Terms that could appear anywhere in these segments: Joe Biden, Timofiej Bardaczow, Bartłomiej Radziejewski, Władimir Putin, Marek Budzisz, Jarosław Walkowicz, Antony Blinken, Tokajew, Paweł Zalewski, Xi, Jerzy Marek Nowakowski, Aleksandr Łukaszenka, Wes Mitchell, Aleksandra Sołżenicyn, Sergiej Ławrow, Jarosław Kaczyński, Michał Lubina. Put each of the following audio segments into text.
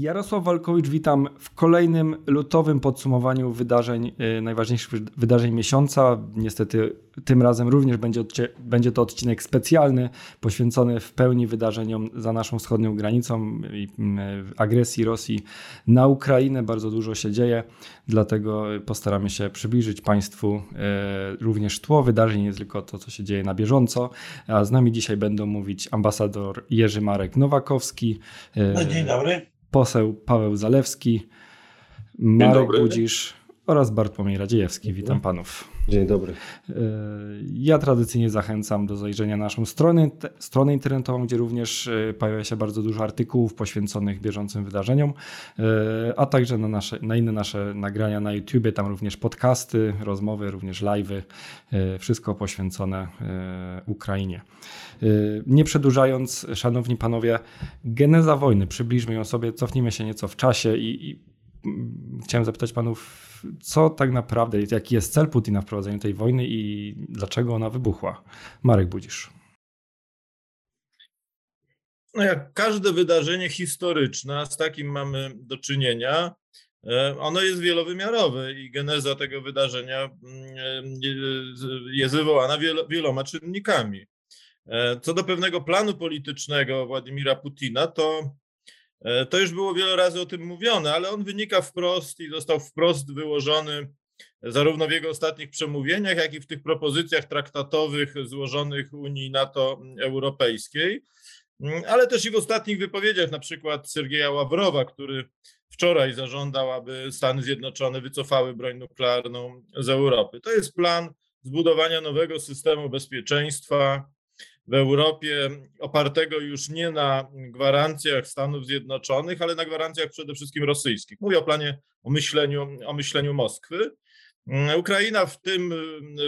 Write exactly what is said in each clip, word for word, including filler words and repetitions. Jarosław Walkowicz, witam w kolejnym lutowym podsumowaniu wydarzeń, najważniejszych wydarzeń miesiąca. Niestety tym razem również będzie, odcie- będzie to odcinek specjalny, poświęcony w pełni wydarzeniom za naszą wschodnią granicą i agresji Rosji na Ukrainę. Bardzo dużo się dzieje, dlatego postaramy się przybliżyć Państwu również tło wydarzeń, nie tylko to, co się dzieje na bieżąco. A z nami dzisiaj będą mówić ambasador Jerzy Marek Nowakowski. No, dzień dobry. Poseł Paweł Zalewski, Marek Budzisz oraz Bartłomiej Radziejewski. Witam panów. Dzień dobry. Ja tradycyjnie zachęcam do zajrzenia na naszą stronę, te, stronę internetową, gdzie również pojawia się bardzo dużo artykułów poświęconych bieżącym wydarzeniom, a także na, nasze, na inne nasze nagrania na YouTubie, tam również podcasty, rozmowy, również live'y, wszystko poświęcone Ukrainie. Nie przedłużając, szanowni panowie, geneza wojny, przybliżmy ją sobie, cofnijmy się nieco w czasie i, i chciałem zapytać panów, co tak naprawdę, jaki jest cel Putina w prowadzeniu tej wojny i dlaczego ona wybuchła? Marek Budzisz. No jak każde wydarzenie historyczne, z takim mamy do czynienia, ono jest wielowymiarowe i geneza tego wydarzenia jest wywołana wieloma czynnikami. Co do pewnego planu politycznego Władimira Putina, to To już było wiele razy o tym mówione, ale on wynika wprost i został wprost wyłożony zarówno w jego ostatnich przemówieniach, jak i w tych propozycjach traktatowych złożonych Unii NATO Europejskiej, ale też i w ostatnich wypowiedziach, na przykład Sergieja Ławrowa, który wczoraj zażądał, aby Stany Zjednoczone wycofały broń nuklearną z Europy. To jest plan zbudowania nowego systemu bezpieczeństwa w Europie, opartego już nie na gwarancjach Stanów Zjednoczonych, ale na gwarancjach przede wszystkim rosyjskich. Mówię o planie, o myśleniu, o myśleniu Moskwy. Ukraina w tym,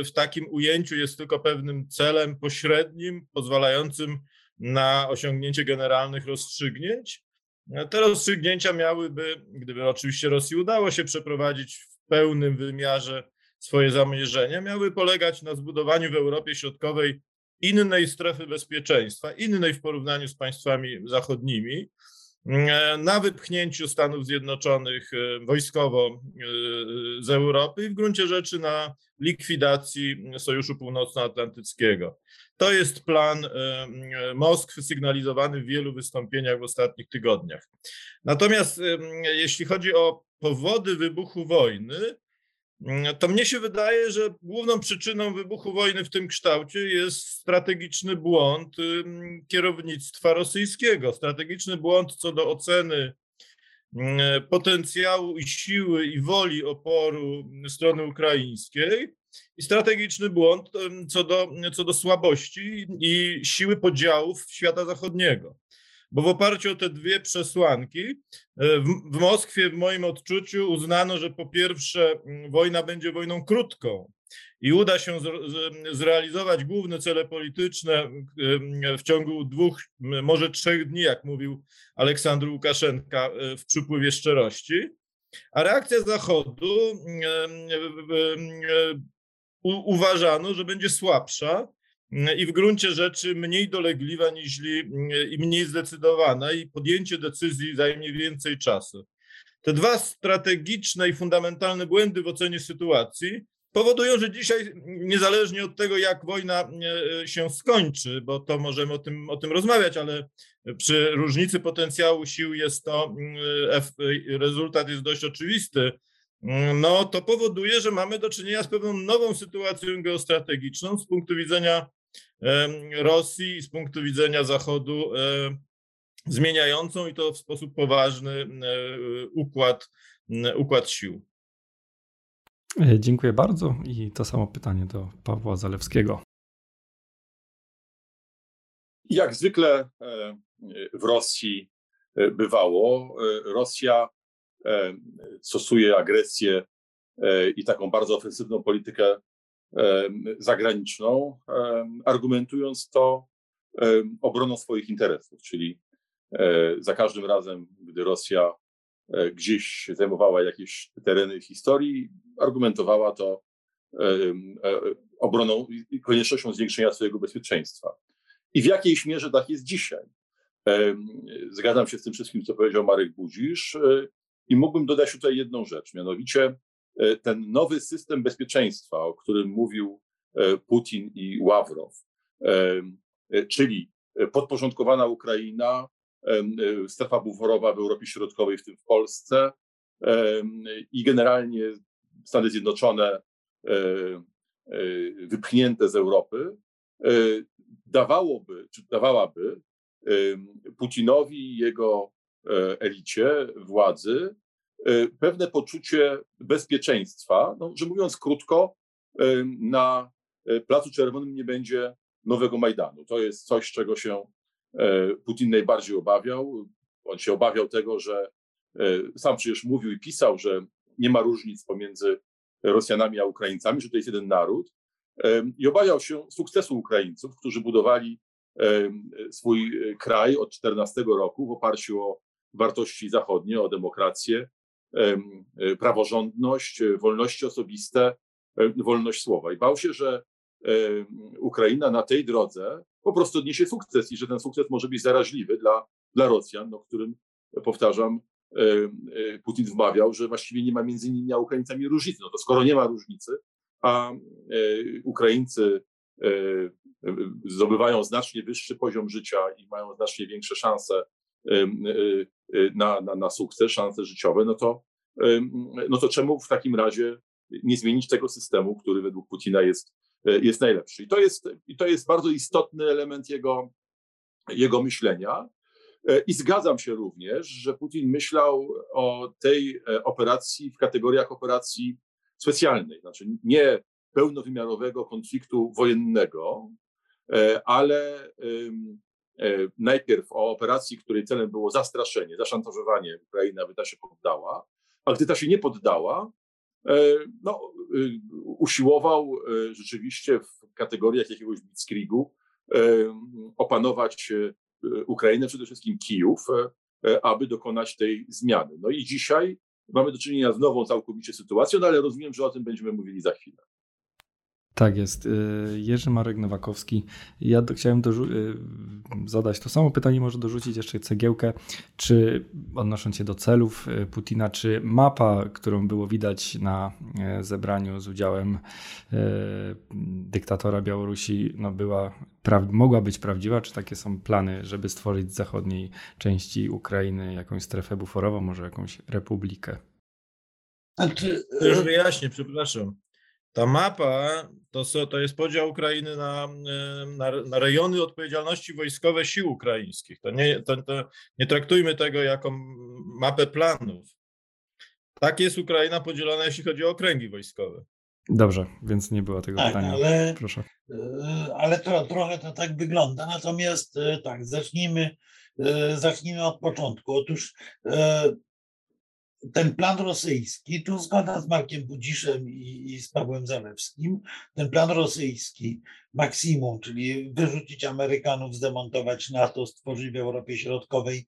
w takim ujęciu jest tylko pewnym celem pośrednim, pozwalającym na osiągnięcie generalnych rozstrzygnięć. Te rozstrzygnięcia miałyby, gdyby oczywiście Rosji udało się przeprowadzić w pełnym wymiarze swoje zamierzenia, miały polegać na zbudowaniu w Europie Środkowej innej strefy bezpieczeństwa, innej w porównaniu z państwami zachodnimi, na wypchnięciu Stanów Zjednoczonych wojskowo z Europy i w gruncie rzeczy na likwidacji Sojuszu Północnoatlantyckiego. To jest plan Moskwy sygnalizowany w wielu wystąpieniach w ostatnich tygodniach. Natomiast jeśli chodzi o powody wybuchu wojny, to mnie się wydaje, że główną przyczyną wybuchu wojny w tym kształcie jest strategiczny błąd kierownictwa rosyjskiego. Strategiczny błąd co do oceny potencjału i siły i woli oporu strony ukraińskiej i strategiczny błąd co do, co do słabości i siły podziałów świata zachodniego. Bo w oparciu o te dwie przesłanki w Moskwie, w moim odczuciu, uznano, że po pierwsze wojna będzie wojną krótką i uda się zrealizować główne cele polityczne w ciągu dwóch, może trzech dni, jak mówił Aleksandr Łukaszenka w przypływie szczerości, a reakcja Zachodu uważano, że będzie słabsza i w gruncie rzeczy mniej dolegliwa niż i mniej zdecydowana i podjęcie decyzji zajmie więcej czasu. Te dwa strategiczne i fundamentalne błędy w ocenie sytuacji powodują, że dzisiaj niezależnie od tego, jak wojna się skończy, bo to możemy o tym, o tym rozmawiać, ale przy różnicy potencjału sił jest to, rezultat jest dość oczywisty, no to powoduje, że mamy do czynienia z pewną nową sytuacją geostrategiczną z punktu widzenia Rosji i z punktu widzenia Zachodu zmieniającą i to w sposób poważny układ, układ sił. Dziękuję bardzo i to samo pytanie do Pawła Zalewskiego. Jak zwykle w Rosji bywało, Rosja stosuje agresję i taką bardzo ofensywną politykę zagraniczną, argumentując to obroną swoich interesów, czyli za każdym razem, gdy Rosja gdzieś zajmowała jakieś tereny w historii, argumentowała to obroną i koniecznością zwiększenia swojego bezpieczeństwa. I w jakiejś mierze tak jest dzisiaj. Zgadzam się z tym wszystkim, co powiedział Marek Budzisz i mógłbym dodać tutaj jedną rzecz, mianowicie ten nowy system bezpieczeństwa, o którym mówił Putin i Ławrow, czyli podporządkowana Ukraina, strefa buforowa w Europie Środkowej, w tym w Polsce i generalnie Stany Zjednoczone wypchnięte z Europy, dawałoby, czy dawałaby Putinowi i jego elicie, władzy, pewne poczucie bezpieczeństwa, no, że mówiąc krótko, na Placu Czerwonym nie będzie nowego Majdanu. To jest coś, czego się Putin najbardziej obawiał. On się obawiał tego, że sam przecież mówił i pisał, że nie ma różnic pomiędzy Rosjanami a Ukraińcami, że to jest jeden naród. I obawiał się sukcesu Ukraińców, którzy budowali swój kraj od czternastego roku w oparciu o wartości zachodnie, o demokrację, praworządność, wolności osobiste, wolność słowa. I bał się, że Ukraina na tej drodze po prostu odniesie sukces i że ten sukces może być zaraźliwy dla, dla Rosjan, no, którym, powtarzam, Putin wmawiał, że właściwie nie ma między innymi a Ukraińcami różnicy. No to skoro nie ma różnicy, a Ukraińcy zdobywają znacznie wyższy poziom życia i mają znacznie większe szanse na, na, na sukces, szanse życiowe, no to, no to czemu w takim razie nie zmienić tego systemu, który według Putina jest, jest najlepszy. I to jest, i to jest bardzo istotny element jego, jego myślenia. I zgadzam się również, że Putin myślał o tej operacji w kategoriach operacji specjalnej, znaczy nie pełnowymiarowego konfliktu wojennego, ale najpierw o operacji, której celem było zastraszenie, zaszantażowanie Ukrainy, aby ta się poddała, a gdy ta się nie poddała, no, usiłował rzeczywiście w kategoriach jakiegoś blitzkriegu opanować Ukrainę, przede wszystkim Kijów, aby dokonać tej zmiany. No i dzisiaj mamy do czynienia z nową całkowicie sytuacją, no ale rozumiem, że o tym będziemy mówili za chwilę. Tak jest. Jerzy Marek Nowakowski. Ja do, chciałem dorzu- zadać to samo pytanie, może dorzucić jeszcze cegiełkę, czy odnosząc się do celów Putina, czy mapa, którą było widać na zebraniu z udziałem e, dyktatora Białorusi, no była, pra- mogła być prawdziwa, czy takie są plany, żeby stworzyć z zachodniej części Ukrainy jakąś strefę buforową, może jakąś republikę? Znaczy, już wyjaśnię, przepraszam. Ta mapa to, to jest podział Ukrainy na, na, na rejony odpowiedzialności wojskowe sił ukraińskich. To nie, to, to nie traktujmy tego jako mapę planów. Tak jest Ukraina podzielona, jeśli chodzi o okręgi wojskowe. Dobrze, więc nie było tego tak, pytania. Ale, proszę. Ale to, trochę to tak wygląda. Natomiast tak, zacznijmy, zacznijmy od początku. Otóż ten plan rosyjski, tu zgoda z Markiem Budziszem i, i z Pawłem Zalewskim, ten plan rosyjski, maksimum, czyli wyrzucić Amerykanów, zdemontować NATO, stworzyć w Europie Środkowej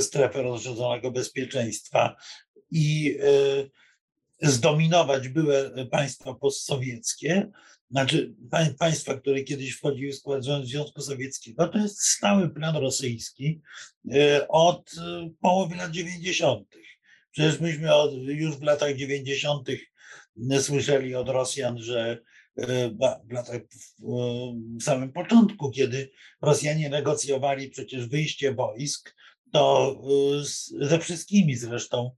strefę rozrzedzonego bezpieczeństwa i y, zdominować były państwa postsowieckie, znaczy państwa, które kiedyś wchodziły w skład Związku Sowieckiego, to jest stały plan rosyjski y, od połowy lat dziewięćdziesiątych. Przecież myśmy od, już w latach dziewięćdziesiątych słyszeli od Rosjan, że w, latach, w samym początku, kiedy Rosjanie negocjowali przecież wyjście wojsk, to ze wszystkimi zresztą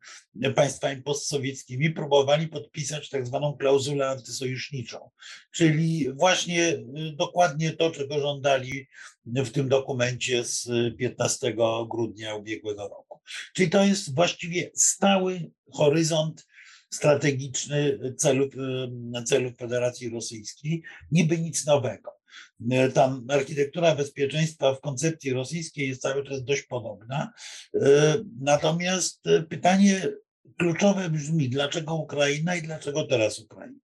państwami postsowieckimi próbowali podpisać tak zwaną klauzulę antysojuszniczą, czyli właśnie dokładnie to, czego żądali w tym dokumencie z piętnastego grudnia ubiegłego roku. Czyli to jest właściwie stały horyzont strategiczny celów, celów Federacji Rosyjskiej, niby nic nowego. Tam architektura bezpieczeństwa w koncepcji rosyjskiej jest cały czas dość podobna. Natomiast pytanie kluczowe brzmi, dlaczego Ukraina i dlaczego teraz Ukraina?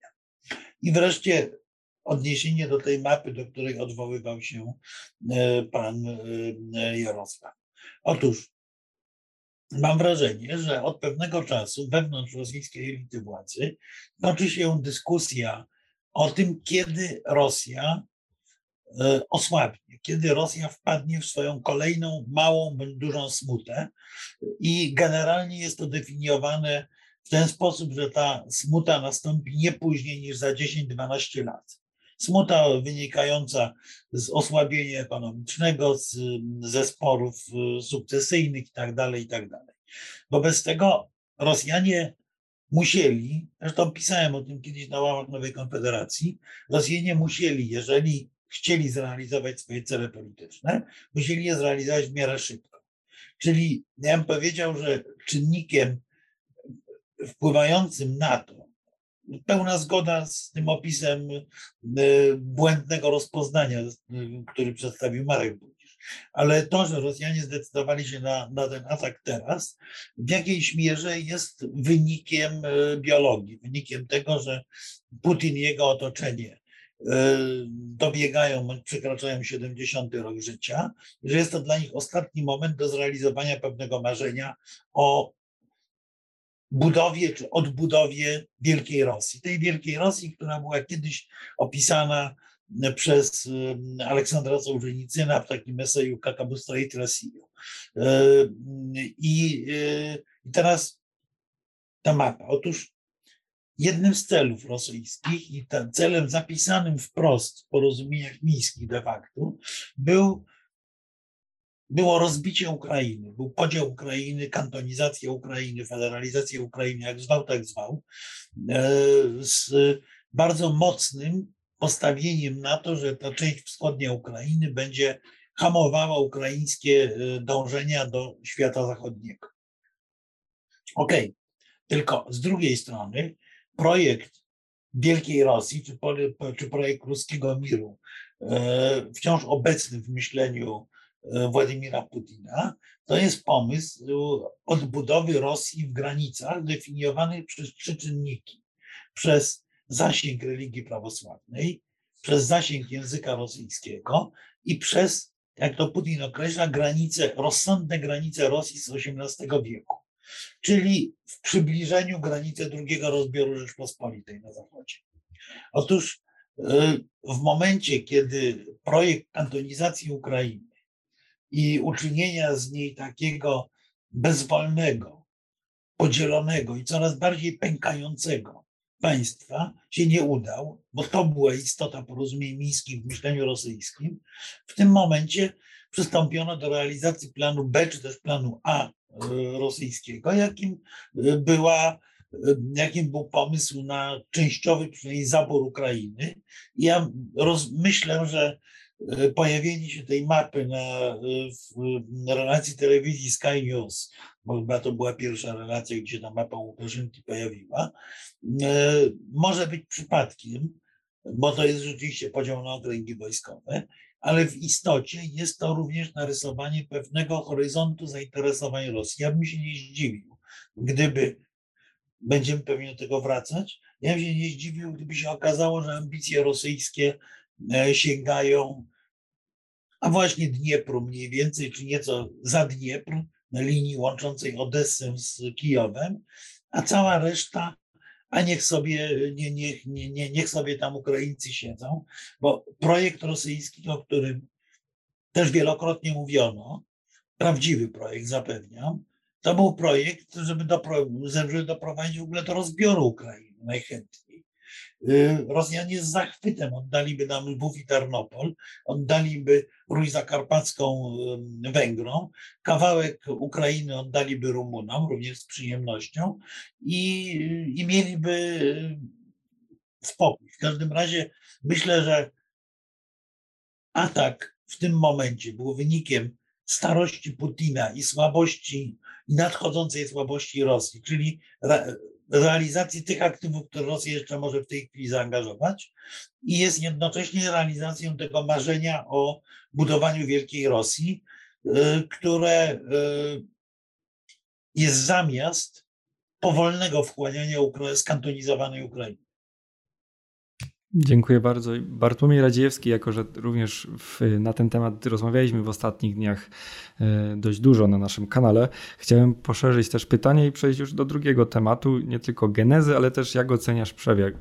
I wreszcie odniesienie do tej mapy, do której odwoływał się pan Jarosław. Otóż mam wrażenie, że od pewnego czasu wewnątrz rosyjskiej elity władzy toczy się dyskusja o tym, kiedy Rosja osłabnie, kiedy Rosja wpadnie w swoją kolejną małą, dużą smutę i generalnie jest to definiowane w ten sposób, że ta smuta nastąpi nie później niż za dziesięć dwanaście lat. Smuta wynikająca z osłabienia ekonomicznego, z, ze sporów sukcesyjnych i tak dalej, i tak dalej. Wobec tego Rosjanie musieli, zresztą pisałem o tym kiedyś na łamach Nowej Konfederacji, Rosjanie musieli, jeżeli chcieli zrealizować swoje cele polityczne, musieli je zrealizować w miarę szybko. Czyli ja bym powiedział, że czynnikiem wpływającym na to, pełna zgoda z tym opisem błędnego rozpoznania, który przedstawił Marek Budzisz, ale to, że Rosjanie zdecydowali się na, na ten atak teraz, w jakiejś mierze jest wynikiem biologii, wynikiem tego, że Putin i jego otoczenie dobiegają, przekraczają siedemdziesiąty rok życia, że jest to dla nich ostatni moment do zrealizowania pewnego marzenia o budowie czy odbudowie Wielkiej Rosji. Tej Wielkiej Rosji, która była kiedyś opisana przez Aleksandra Sołżenicyna w takim eseju Kaka by stoić Rosją. I teraz ta mapa. Otóż jednym z celów rosyjskich i ten celem zapisanym wprost w porozumieniach mińskich de facto był, było rozbicie Ukrainy, był podział Ukrainy, kantonizacja Ukrainy, federalizacja Ukrainy, jak zwał, tak zwał, z bardzo mocnym postawieniem na to, że ta część wschodnia Ukrainy będzie hamowała ukraińskie dążenia do świata zachodniego. Okej, okay. Tylko z drugiej strony projekt Wielkiej Rosji czy, czy projekt ruskiego miru wciąż obecny w myśleniu Władimira Putina, to jest pomysł odbudowy Rosji w granicach definiowanych przez trzy czynniki. Przez zasięg religii prawosławnej, przez zasięg języka rosyjskiego i przez, jak to Putin określa, granice, rozsądne granice Rosji z osiemnastego wieku, czyli w przybliżeniu granicy drugiego rozbioru Rzeczpospolitej na zachodzie. Otóż w momencie, kiedy projekt kantonizacji Ukrainy i uczynienia z niej takiego bezwolnego, podzielonego i coraz bardziej pękającego państwa się nie udał, bo to była istota porozumień mińskich w myśleniu rosyjskim, w tym momencie przystąpiono do realizacji planu B, czy też planu A rosyjskiego, jakim była, jakim był pomysł na częściowy, przynajmniej zabór Ukrainy. Ja roz, myślę, że pojawienie się tej mapy na, na relacji telewizji Sky News, bo chyba to była pierwsza relacja, gdzie się ta mapa Łukaszenki pojawiła, może być przypadkiem, bo to jest rzeczywiście podział na okręgi wojskowe, ale w istocie jest to również narysowanie pewnego horyzontu zainteresowań Rosji. Ja bym się nie zdziwił, gdyby, będziemy pewnie do tego wracać, ja bym się nie zdziwił, gdyby się okazało, że ambicje rosyjskie sięgają, a właśnie Dniepru mniej więcej, czy nieco za Dniepr, na linii łączącej Odessę z Kijowem, a cała reszta, a niech sobie, nie, niech, nie, nie, niech sobie tam Ukraińcy siedzą, bo projekt rosyjski, o którym też wielokrotnie mówiono, prawdziwy projekt zapewniam, to był projekt, żeby, dopro, żeby doprowadzić w ogóle do rozbioru Ukrainy najchętniej. Rosjanie z zachwytem oddaliby nam Lwów i Tarnopol, oddaliby Ruś Zakarpacką Węgrom, kawałek Ukrainy oddaliby Rumunom, również z przyjemnością i, i mieliby spokój. W każdym razie myślę, że atak w tym momencie był wynikiem starości Putina i słabości, nadchodzącej słabości Rosji, czyli re, realizacji tych aktywów, które Rosja jeszcze może w tej chwili zaangażować i jest jednocześnie realizacją tego marzenia o budowaniu Wielkiej Rosji, które jest zamiast powolnego wchłaniania skantonizowanej Ukrainy. Dziękuję bardzo. Bartłomiej Radziejewski, jako że również w, na ten temat rozmawialiśmy w ostatnich dniach dość dużo na naszym kanale, chciałem poszerzyć też pytanie i przejść już do drugiego tematu, nie tylko genezy, ale też jak oceniasz przebieg,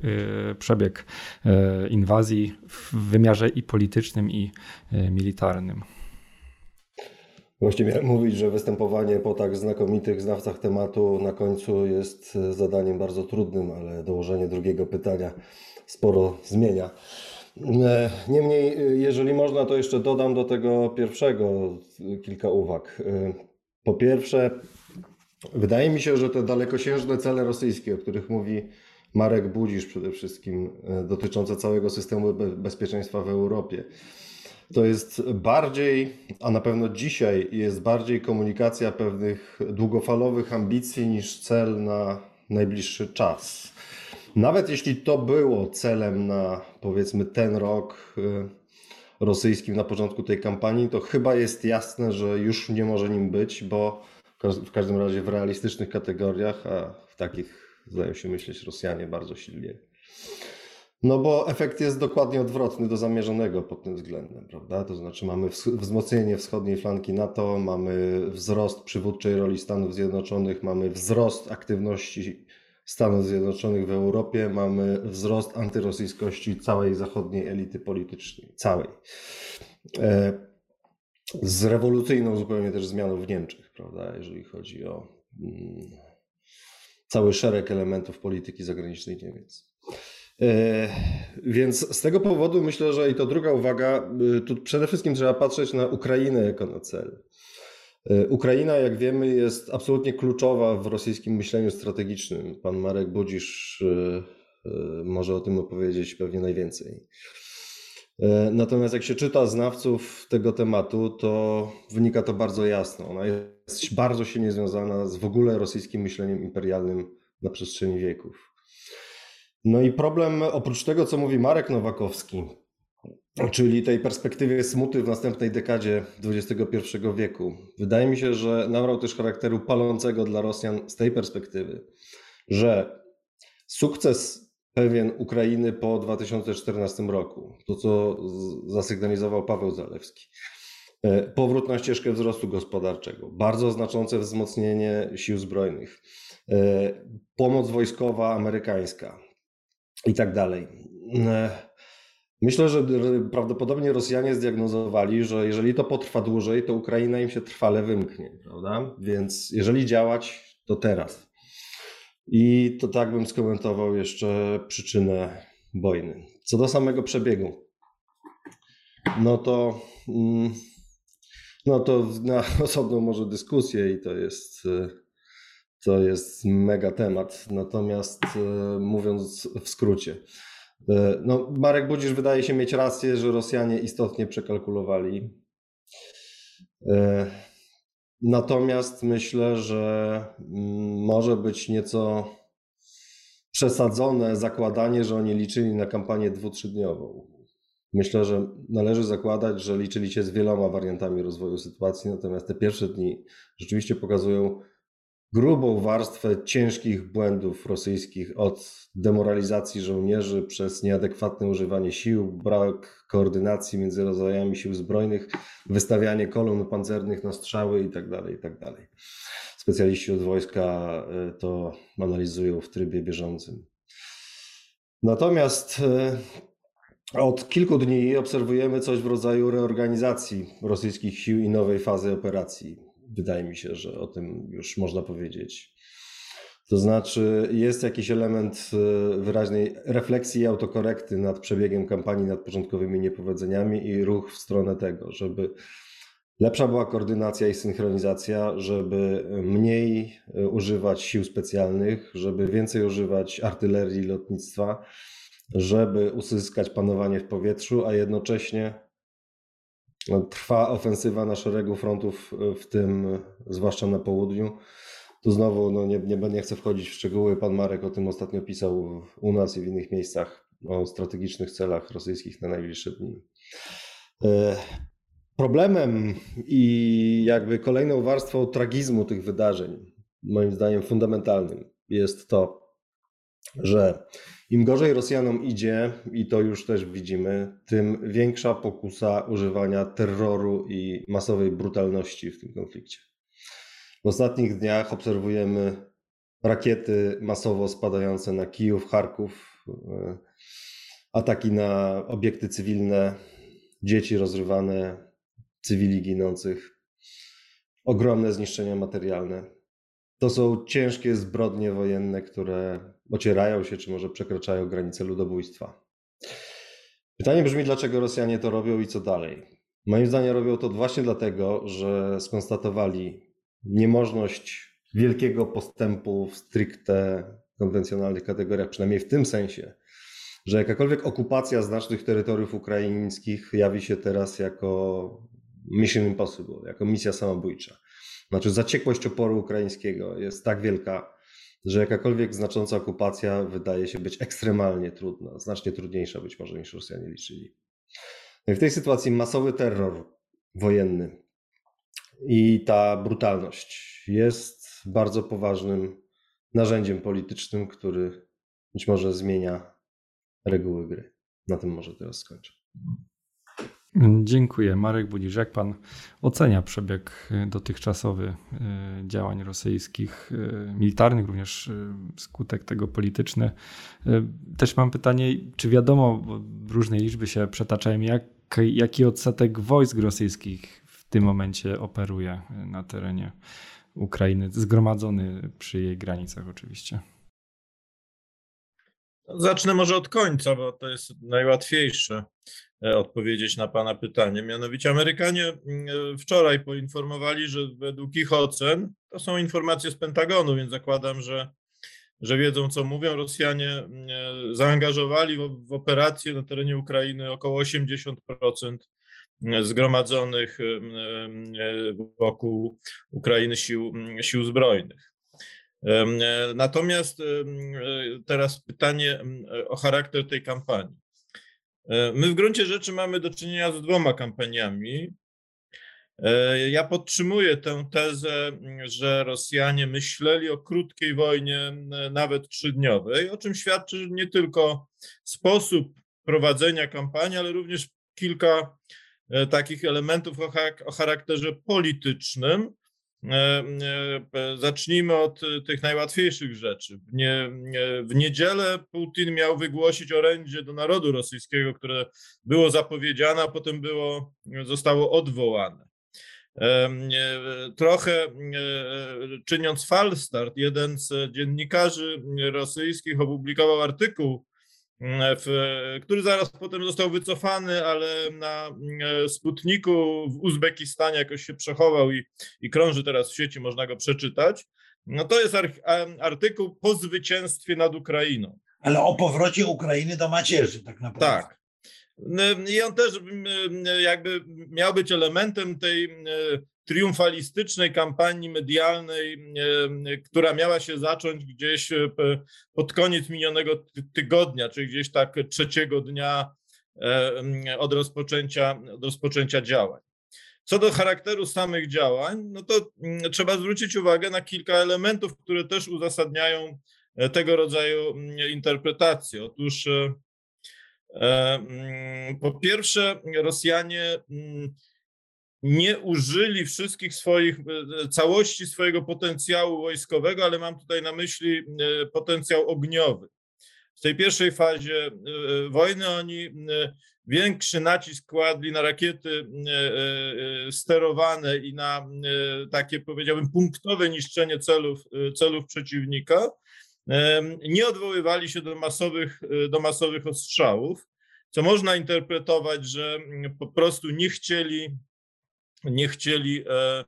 przebieg inwazji w wymiarze i politycznym, i militarnym. Właściwie mówić, że występowanie po tak znakomitych znawcach tematu na końcu jest zadaniem bardzo trudnym, ale dołożenie drugiego pytania sporo zmienia. Niemniej, jeżeli można, to jeszcze dodam do tego pierwszego kilka uwag. Po pierwsze, wydaje mi się, że te dalekosiężne cele rosyjskie, o których mówi Marek Budzisz przede wszystkim, dotyczące całego systemu bezpieczeństwa w Europie, to jest bardziej, a na pewno dzisiaj jest bardziej komunikacja pewnych długofalowych ambicji niż cel na najbliższy czas. Nawet jeśli to było celem na, powiedzmy, ten rok rosyjskim na początku tej kampanii, to chyba jest jasne, że już nie może nim być, bo w każdym razie w realistycznych kategoriach, a w takich zdają się myśleć Rosjanie bardzo silnie. No bo efekt jest dokładnie odwrotny do zamierzonego pod tym względem, prawda? To znaczy mamy wzmocnienie wschodniej flanki NATO, mamy wzrost przywódczej roli Stanów Zjednoczonych, mamy wzrost aktywności Stanów Zjednoczonych w Europie, mamy wzrost antyrosyjskości całej zachodniej elity politycznej, całej. Z rewolucyjną zupełnie też zmianą w Niemczech, prawda? Jeżeli chodzi o cały szereg elementów polityki zagranicznej Niemiec. Więc z tego powodu myślę, że i to druga uwaga, tu przede wszystkim trzeba patrzeć na Ukrainę jako na cel. Ukraina, jak wiemy, jest absolutnie kluczowa w rosyjskim myśleniu strategicznym. Pan Marek Budzisz może o tym opowiedzieć pewnie najwięcej. Natomiast jak się czyta znawców tego tematu, to wynika to bardzo jasno. Ona jest bardzo silnie związana z w ogóle rosyjskim myśleniem imperialnym na przestrzeni wieków. No i problem, oprócz tego, co mówi Marek Nowakowski, czyli tej perspektywie smuty w następnej dekadzie dwudziestego pierwszego wieku. Wydaje mi się, że nabrał też charakteru palącego dla Rosjan z tej perspektywy, że sukces pewien Ukrainy po dwa tysiące czternastym roku, to co zasygnalizował Paweł Zalewski, powrót na ścieżkę wzrostu gospodarczego, bardzo znaczące wzmocnienie sił zbrojnych, pomoc wojskowa amerykańska i tak dalej. Myślę, że prawdopodobnie Rosjanie zdiagnozowali, że jeżeli to potrwa dłużej, to Ukraina im się trwale wymknie, prawda? Więc jeżeli działać, to teraz. I to tak bym skomentował jeszcze przyczynę wojny. Co do samego przebiegu, no to, no to na osobną może dyskusję i to jest, to jest mega temat. Natomiast mówiąc w skrócie, no, Marek Budzisz wydaje się mieć rację, że Rosjanie istotnie przekalkulowali. Natomiast myślę, że może być nieco przesadzone zakładanie, że oni liczyli na kampanię dwu-trzydniową. Myślę, że należy zakładać, że liczyli się z wieloma wariantami rozwoju sytuacji, natomiast te pierwsze dni rzeczywiście pokazują grubą warstwę ciężkich błędów rosyjskich, od demoralizacji żołnierzy przez nieadekwatne używanie sił, brak koordynacji między rodzajami sił zbrojnych, wystawianie kolumn pancernych na strzały itd., itd. Specjaliści od wojska to analizują w trybie bieżącym. Natomiast od kilku dni obserwujemy coś w rodzaju reorganizacji rosyjskich sił i nowej fazy operacji. Wydaje mi się, że o tym już można powiedzieć. To znaczy jest jakiś element wyraźnej refleksji i autokorekty nad przebiegiem kampanii, nad początkowymi niepowodzeniami i ruch w stronę tego, żeby lepsza była koordynacja i synchronizacja, żeby mniej używać sił specjalnych, żeby więcej używać artylerii i lotnictwa, żeby uzyskać panowanie w powietrzu, a jednocześnie trwa ofensywa na szeregu frontów, w tym zwłaszcza na południu. Tu znowu no nie, nie, nie chcę wchodzić w szczegóły, pan Marek o tym ostatnio pisał u nas i w innych miejscach, o strategicznych celach rosyjskich na najbliższe dni. Problemem i jakby kolejną warstwą tragizmu tych wydarzeń, moim zdaniem fundamentalnym, jest to, że im gorzej Rosjanom idzie, i to już też widzimy, tym większa pokusa używania terroru i masowej brutalności w tym konflikcie. W ostatnich dniach obserwujemy rakiety masowo spadające na Kijów, Charków, ataki na obiekty cywilne, dzieci rozrywane, cywili ginących, ogromne zniszczenia materialne. To są ciężkie zbrodnie wojenne, które ocierają się, czy może przekraczają granice ludobójstwa. Pytanie brzmi, dlaczego Rosjanie to robią i co dalej? Moim zdaniem robią to właśnie dlatego, że skonstatowali niemożność wielkiego postępu w stricte konwencjonalnych kategoriach, przynajmniej w tym sensie, że jakakolwiek okupacja znacznych terytoriów ukraińskich jawi się teraz jako mission impossible, jako misja samobójcza. Znaczy zaciekłość oporu ukraińskiego jest tak wielka, że jakakolwiek znacząca okupacja wydaje się być ekstremalnie trudna, znacznie trudniejsza być może niż Rosjanie liczyli. No i w tej sytuacji masowy terror wojenny i ta brutalność jest bardzo poważnym narzędziem politycznym, który być może zmienia reguły gry. Na tym może teraz skończę. Dziękuję. Marek Budzisz, jak pan ocenia przebieg dotychczasowy działań rosyjskich, militarnych, również skutek tego polityczny? Też mam pytanie, czy wiadomo, różne liczby się przetaczają, jak, jaki odsetek wojsk rosyjskich w tym momencie operuje na terenie Ukrainy, zgromadzony przy jej granicach oczywiście? Zacznę może od końca, bo to jest najłatwiejsze odpowiedzieć na pana pytanie. Mianowicie Amerykanie wczoraj poinformowali, że według ich ocen, to są informacje z Pentagonu, więc zakładam, że, że wiedzą, co mówią, Rosjanie zaangażowali w, w operację na terenie Ukrainy około osiemdziesiąt procent zgromadzonych wokół Ukrainy sił, sił zbrojnych. Natomiast teraz pytanie o charakter tej kampanii. My w gruncie rzeczy mamy do czynienia z dwoma kampaniami. Ja podtrzymuję tę tezę, że Rosjanie myśleli o krótkiej wojnie, nawet trzydniowej, o czym świadczy nie tylko sposób prowadzenia kampanii, ale również kilka takich elementów o charakterze politycznym. Zacznijmy od tych najłatwiejszych rzeczy. W niedzielę Putin miał wygłosić orędzie do narodu rosyjskiego, które było zapowiedziane, a potem było, zostało odwołane. Trochę czyniąc falstart, jeden z dziennikarzy rosyjskich opublikował artykuł, W, który zaraz potem został wycofany, ale na Sputniku w Uzbekistanie jakoś się przechował i, i krąży teraz w sieci, można go przeczytać. No to jest artykuł po zwycięstwie nad Ukrainą. Ale o powrocie Ukrainy do macierzy tak naprawdę. Tak. I on też jakby miał być elementem tej triumfalistycznej kampanii medialnej, która miała się zacząć gdzieś pod koniec minionego tygodnia, czyli gdzieś tak trzeciego dnia od rozpoczęcia, od rozpoczęcia działań. Co do charakteru samych działań, no to trzeba zwrócić uwagę na kilka elementów, które też uzasadniają tego rodzaju interpretacje. Otóż po pierwsze, Rosjanie nie użyli wszystkich swoich, całości swojego potencjału wojskowego, ale mam tutaj na myśli potencjał ogniowy. W tej pierwszej fazie wojny oni większy nacisk kładli na rakiety sterowane i na takie, powiedziałbym, punktowe niszczenie celów, celów przeciwnika. Nie odwoływali się do masowych, do masowych ostrzałów, co można interpretować, że po prostu nie chcieli nie chcieli e, e,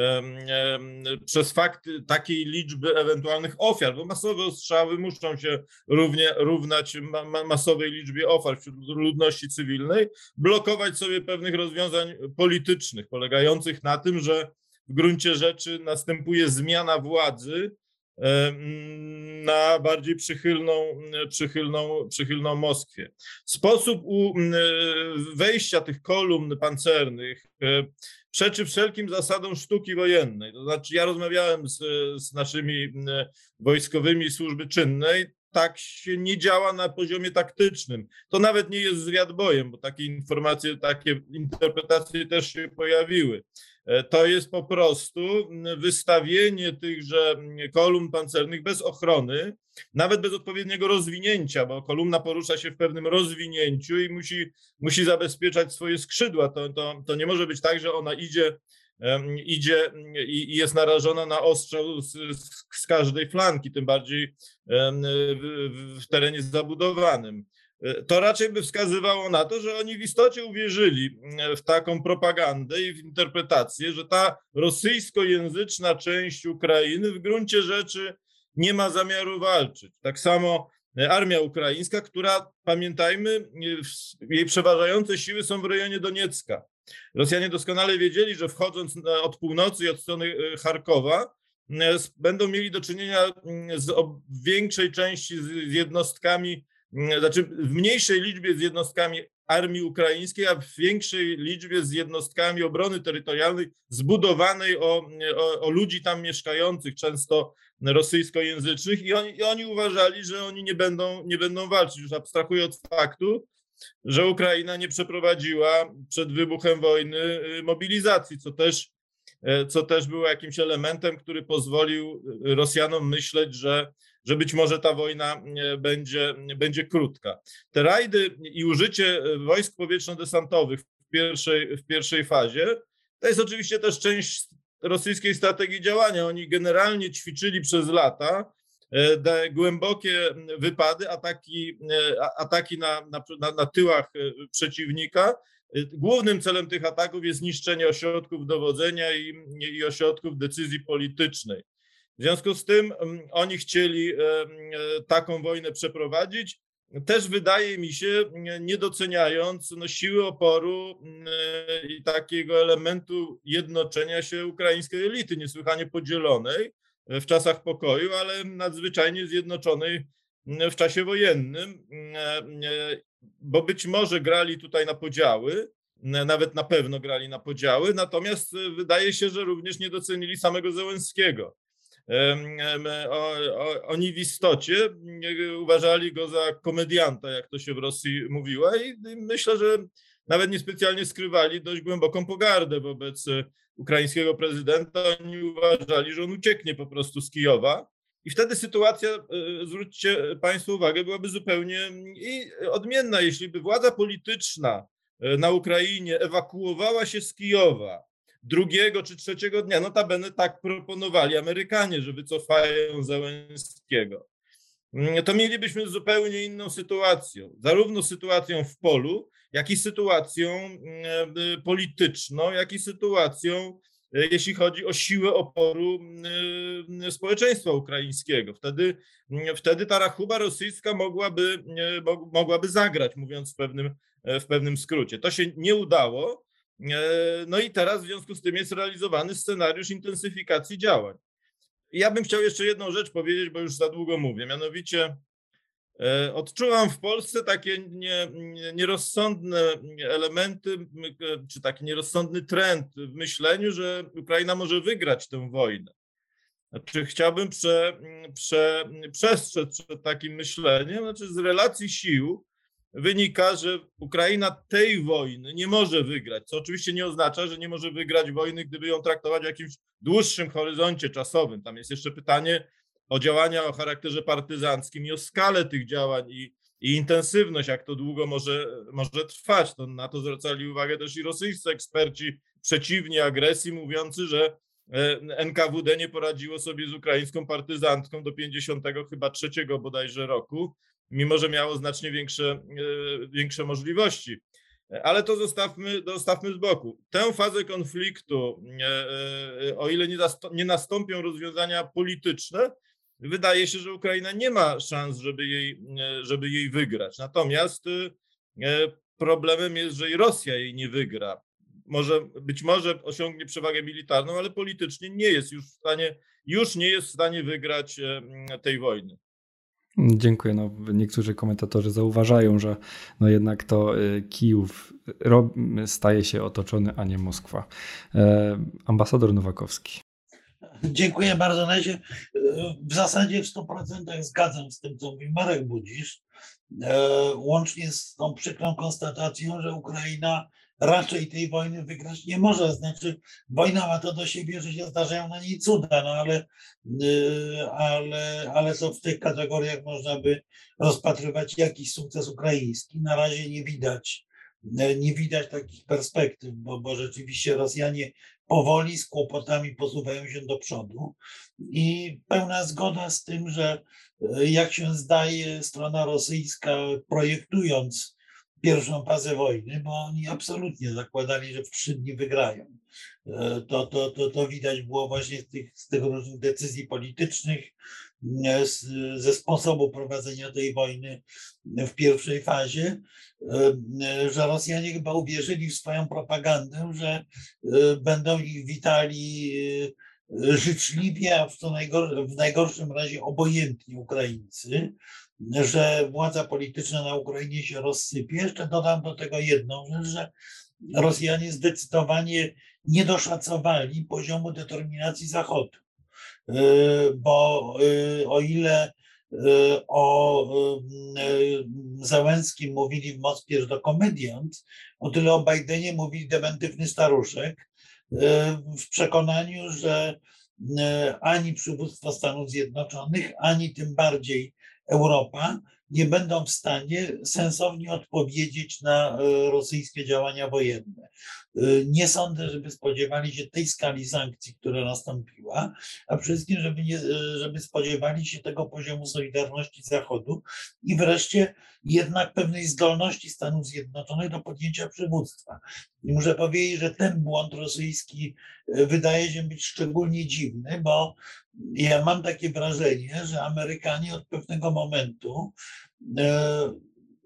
e, przez fakt takiej liczby ewentualnych ofiar, bo masowe ostrzały muszą się równie, równać ma, ma, masowej liczbie ofiar wśród ludności cywilnej, blokować sobie pewnych rozwiązań politycznych polegających na tym, że w gruncie rzeczy następuje zmiana władzy na bardziej przychylną, przychylną, przychylną Moskwie. Sposób wejścia tych kolumn pancernych przeczy wszelkim zasadom sztuki wojennej. To znaczy ja rozmawiałem z, z naszymi wojskowymi służby czynnej, tak się nie działa na poziomie taktycznym. To nawet nie jest zwiadbojem, bo takie informacje, takie interpretacje też się pojawiły. To jest po prostu wystawienie tychże kolumn pancernych bez ochrony, nawet bez odpowiedniego rozwinięcia, bo kolumna porusza się w pewnym rozwinięciu i musi, musi zabezpieczać swoje skrzydła. To, to, to nie może być tak, że ona idzie, idzie i jest narażona na ostrzał z, z każdej flanki, tym bardziej w, w terenie zabudowanym. To raczej by wskazywało na to, że oni w istocie uwierzyli w taką propagandę i w interpretację, że ta rosyjskojęzyczna część Ukrainy w gruncie rzeczy nie ma zamiaru walczyć. Tak samo armia ukraińska, która, pamiętajmy, jej przeważające siły są w rejonie Doniecka. Rosjanie doskonale wiedzieli, że wchodząc od północy i od strony Charkowa, będą mieli do czynienia z większej części z jednostkami, znaczy w mniejszej liczbie z jednostkami armii ukraińskiej, a w większej liczbie z jednostkami obrony terytorialnej zbudowanej o, o, o ludzi tam mieszkających, często rosyjskojęzycznych, i oni, i oni uważali, że oni nie będą, nie będą walczyć, już abstrahuję od faktu, że Ukraina nie przeprowadziła przed wybuchem wojny mobilizacji, co też, co też było jakimś elementem, który pozwolił Rosjanom myśleć, że, że być może ta wojna będzie, będzie krótka. Te rajdy i użycie wojsk powietrzno-desantowych w pierwszej, w pierwszej fazie to jest oczywiście też część rosyjskiej strategii działania. Oni generalnie ćwiczyli przez lata te głębokie wypady, ataki, ataki na, na, na tyłach przeciwnika. Głównym celem tych ataków jest niszczenie ośrodków dowodzenia i, i ośrodków decyzji politycznej. W związku z tym oni chcieli taką wojnę przeprowadzić, też wydaje mi się, nie doceniając no, siły oporu i takiego elementu jednoczenia się ukraińskiej elity, niesłychanie podzielonej w czasach pokoju, ale nadzwyczajnie zjednoczonej w czasie wojennym, bo być może grali tutaj na podziały, nawet na pewno grali na podziały, natomiast wydaje się, że również nie docenili samego Zełenskiego. Oni w istocie uważali go za komedianta, jak to się w Rosji mówiło, i myślę, że nawet niespecjalnie skrywali dość głęboką pogardę wobec ukraińskiego prezydenta. Oni uważali, że on ucieknie po prostu z Kijowa i wtedy sytuacja, zwróćcie Państwo uwagę, byłaby zupełnie odmienna. Jeśli by władza polityczna na Ukrainie ewakuowała się z Kijowa drugiego czy trzeciego dnia, notabene tak proponowali Amerykanie, że wycofają Zełenskiego, to mielibyśmy zupełnie inną sytuację. Zarówno sytuacją w polu, jak i sytuacją polityczną, jak i sytuacją, jeśli chodzi o siłę oporu społeczeństwa ukraińskiego. Wtedy, wtedy ta rachuba rosyjska mogłaby, mogłaby zagrać, mówiąc w pewnym, w pewnym skrócie. To się nie udało. No i teraz w związku z tym jest realizowany scenariusz intensyfikacji działań. Ja bym chciał jeszcze jedną rzecz powiedzieć, bo już za długo mówię, mianowicie odczuwam w Polsce takie nie, nierozsądne elementy, czy taki nierozsądny trend w myśleniu, że Ukraina może wygrać tę wojnę. Znaczy, chciałbym prze, prze, przestrzec przed takim myśleniem, znaczy z relacji sił wynika, że Ukraina tej wojny nie może wygrać, co oczywiście nie oznacza, że nie może wygrać wojny, gdyby ją traktować w jakimś dłuższym horyzoncie czasowym. Tam jest jeszcze pytanie o działania o charakterze partyzanckim i o skalę tych działań i, i intensywność, jak to długo może, może trwać. To na to zwracali uwagę też i rosyjscy eksperci przeciwni agresji, mówiący, że N K W D nie poradziło sobie z ukraińską partyzantką do pięćdziesiątego chyba trzeciego bodajże roku, mimo że miało znacznie większe, większe możliwości. Ale to zostawmy, zostawmy z boku. Tę fazę konfliktu, o ile nie nastąpią rozwiązania polityczne, wydaje się, że Ukraina nie ma szans, żeby jej, żeby jej wygrać. Natomiast problemem jest, że i Rosja jej nie wygra. Może, być może osiągnie przewagę militarną, ale politycznie nie jest już w stanie, już nie jest w stanie wygrać tej wojny. Dziękuję. No, niektórzy komentatorzy zauważają, że no jednak to Kijów staje się otoczony, a nie Moskwa. E, ambasador Nowakowski. Dziękuję bardzo. Ja się w zasadzie w stu procentach zgadzam z tym, co mówi Marek Budzisz, łącznie z tą przykrą konstatacją, że Ukraina raczej tej wojny wygrać nie może. Znaczy, wojna ma to do siebie, że się zdarzają na niej cuda, no ale, ale, ale to w tych kategoriach można by rozpatrywać jakiś sukces ukraiński. Na razie nie widać. Nie widać takich perspektyw, bo, bo rzeczywiście Rosjanie powoli z kłopotami posuwają się do przodu i pełna zgoda z tym, że jak się zdaje, strona rosyjska, projektując pierwszą fazę wojny, bo oni absolutnie zakładali, że w trzy dni wygrają. To, to, to, to widać było właśnie z tych, z tych różnych decyzji politycznych, z, ze sposobu prowadzenia tej wojny w pierwszej fazie, że Rosjanie chyba uwierzyli w swoją propagandę, że będą ich witali życzliwie, a w, co najgor- w najgorszym razie obojętni Ukraińcy, że władza polityczna na Ukrainie się rozsypie. Jeszcze dodam do tego jedną rzecz, że Rosjanie zdecydowanie nie doszacowali poziomu determinacji Zachodu, bo o ile o Załęskim mówili w Moskwie, że to komediant, o tyle o Bidenie mówili dementywny staruszek, w przekonaniu, że ani przywództwo Stanów Zjednoczonych, ani tym bardziej Europa nie będą w stanie sensownie odpowiedzieć na rosyjskie działania wojenne. Nie sądzę, żeby spodziewali się tej skali sankcji, która nastąpiła, a przede wszystkim, żeby, nie, żeby spodziewali się tego poziomu solidarności Zachodu i wreszcie jednak pewnej zdolności Stanów Zjednoczonych do podjęcia przywództwa. I muszę powiedzieć, że ten błąd rosyjski wydaje się być szczególnie dziwny, bo ja mam takie wrażenie, że Amerykanie od pewnego momentu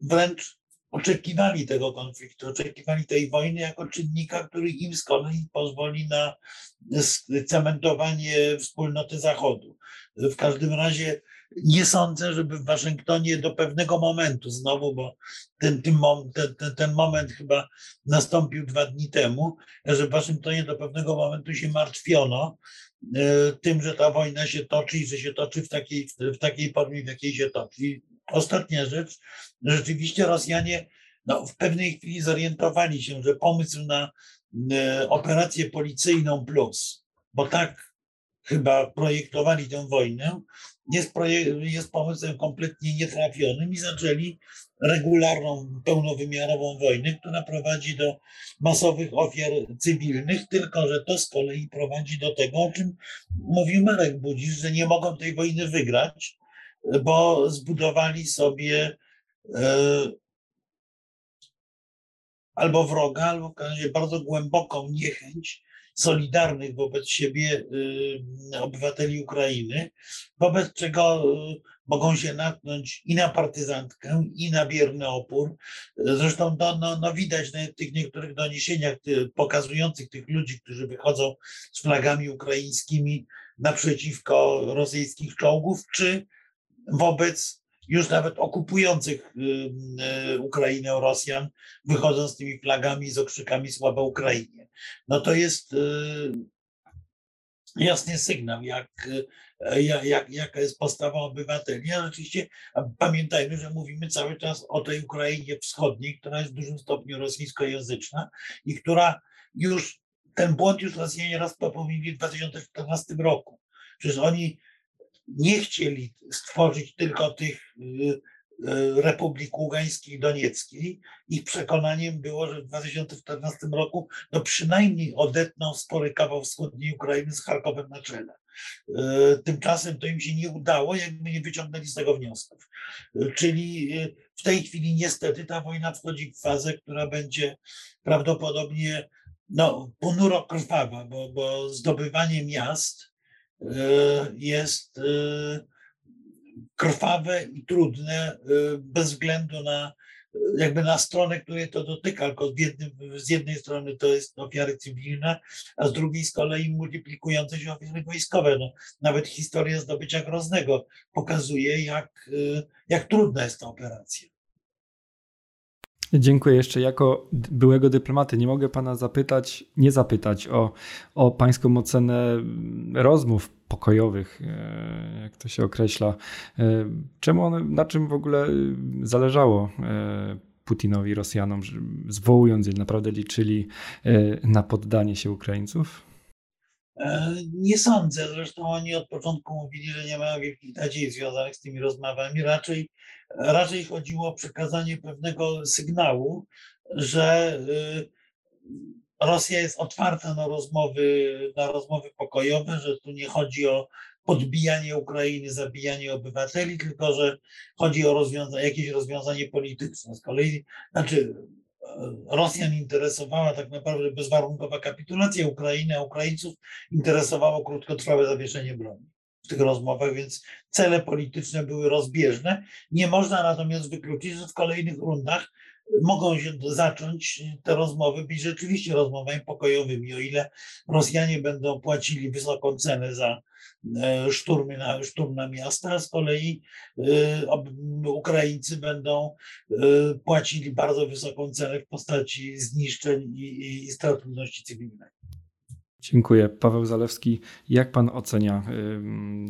wręcz oczekiwali tego konfliktu, oczekiwali tej wojny jako czynnika, który im z kolei pozwoli na cementowanie wspólnoty Zachodu. W każdym razie nie sądzę, żeby w Waszyngtonie do pewnego momentu znowu, bo ten, ten, ten, ten moment chyba nastąpił dwa dni temu, że w Waszyngtonie do pewnego momentu się martwiono tym, że ta wojna się toczy i że się toczy w takiej, w takiej formie, w jakiej się toczy. Ostatnia rzecz, rzeczywiście Rosjanie no, w pewnej chwili zorientowali się, że pomysł na y, operację policyjną plus, bo tak chyba projektowali tę wojnę, jest, projek- jest pomysłem kompletnie nietrafionym i zaczęli regularną, pełnowymiarową wojnę, która prowadzi do masowych ofiar cywilnych, tylko że to z kolei prowadzi do tego, o czym mówił Marek Budzisz, że nie mogą tej wojny wygrać, bo zbudowali sobie e, albo wroga, albo w każdym razie bardzo głęboką niechęć solidarnych wobec siebie e, obywateli Ukrainy, wobec czego e, mogą się natknąć i na partyzantkę, i na bierny opór. Zresztą to, no, no widać na tych niektórych doniesieniach ty, pokazujących tych ludzi, którzy wychodzą z flagami ukraińskimi naprzeciwko rosyjskich czołgów, czy wobec już nawet okupujących Ukrainę Rosjan, wychodzą z tymi flagami, z okrzykami sława Ukrainie. No to jest jasny sygnał, jak, jak, jaka jest postawa obywateli. A rzeczywiście pamiętajmy, że mówimy cały czas o tej Ukrainie wschodniej, która jest w dużym stopniu rosyjskojęzyczna i która już, ten błąd już Rosjanie raz popełnili w dwa tysiące czternastym roku. Przecież oni nie chcieli stworzyć tylko tych republik ługańskiej i donieckiej. Ich przekonaniem było, że w dwa tysiące czternastym roku no przynajmniej odetną spory kawał wschodniej Ukrainy z Charkowem na czele. Tymczasem to im się nie udało, jakby nie wyciągnęli z tego wniosków. Czyli w tej chwili niestety ta wojna wchodzi w fazę, która będzie prawdopodobnie no, ponuro krwawa, bo, bo zdobywanie miast jest krwawe i trudne bez względu na jakby na stronę, której to dotyka, tylko z jednej strony to jest ofiary cywilne, a z drugiej z kolei multiplikujące się ofiary wojskowe. No, nawet historia zdobycia Groznego pokazuje, jak, jak trudna jest ta operacja. Dziękuję jeszcze. Jako byłego dyplomaty nie mogę pana zapytać, nie zapytać o, o pańską ocenę rozmów pokojowych, jak to się określa. Czemu one, na czym w ogóle zależało Putinowi, Rosjanom, zwołując je, naprawdę liczyli na poddanie się Ukraińców? Nie sądzę. Zresztą oni od początku mówili, że nie mają wielkich nadziei związanych z tymi rozmowami. Raczej, raczej chodziło o przekazanie pewnego sygnału, że Rosja jest otwarta na rozmowy, na rozmowy pokojowe, że tu nie chodzi o podbijanie Ukrainy, zabijanie obywateli, tylko że chodzi o rozwiąza- jakieś rozwiązanie polityczne. Z kolei, znaczy Rosjan interesowała tak naprawdę bezwarunkowa kapitulacja Ukrainy, a Ukraińców interesowało krótkotrwałe zawieszenie broni w tych rozmowach, więc cele polityczne były rozbieżne. Nie można natomiast wykluczyć, że w kolejnych rundach mogą się zacząć te rozmowy być rzeczywiście rozmowami pokojowymi, o ile Rosjanie będą płacili wysoką cenę za szturmy na, szturm na miasta, a z kolei Ukraińcy będą płacili bardzo wysoką cenę w postaci zniszczeń i, i strat ludności cywilnej. Dziękuję. Paweł Zalewski, jak pan ocenia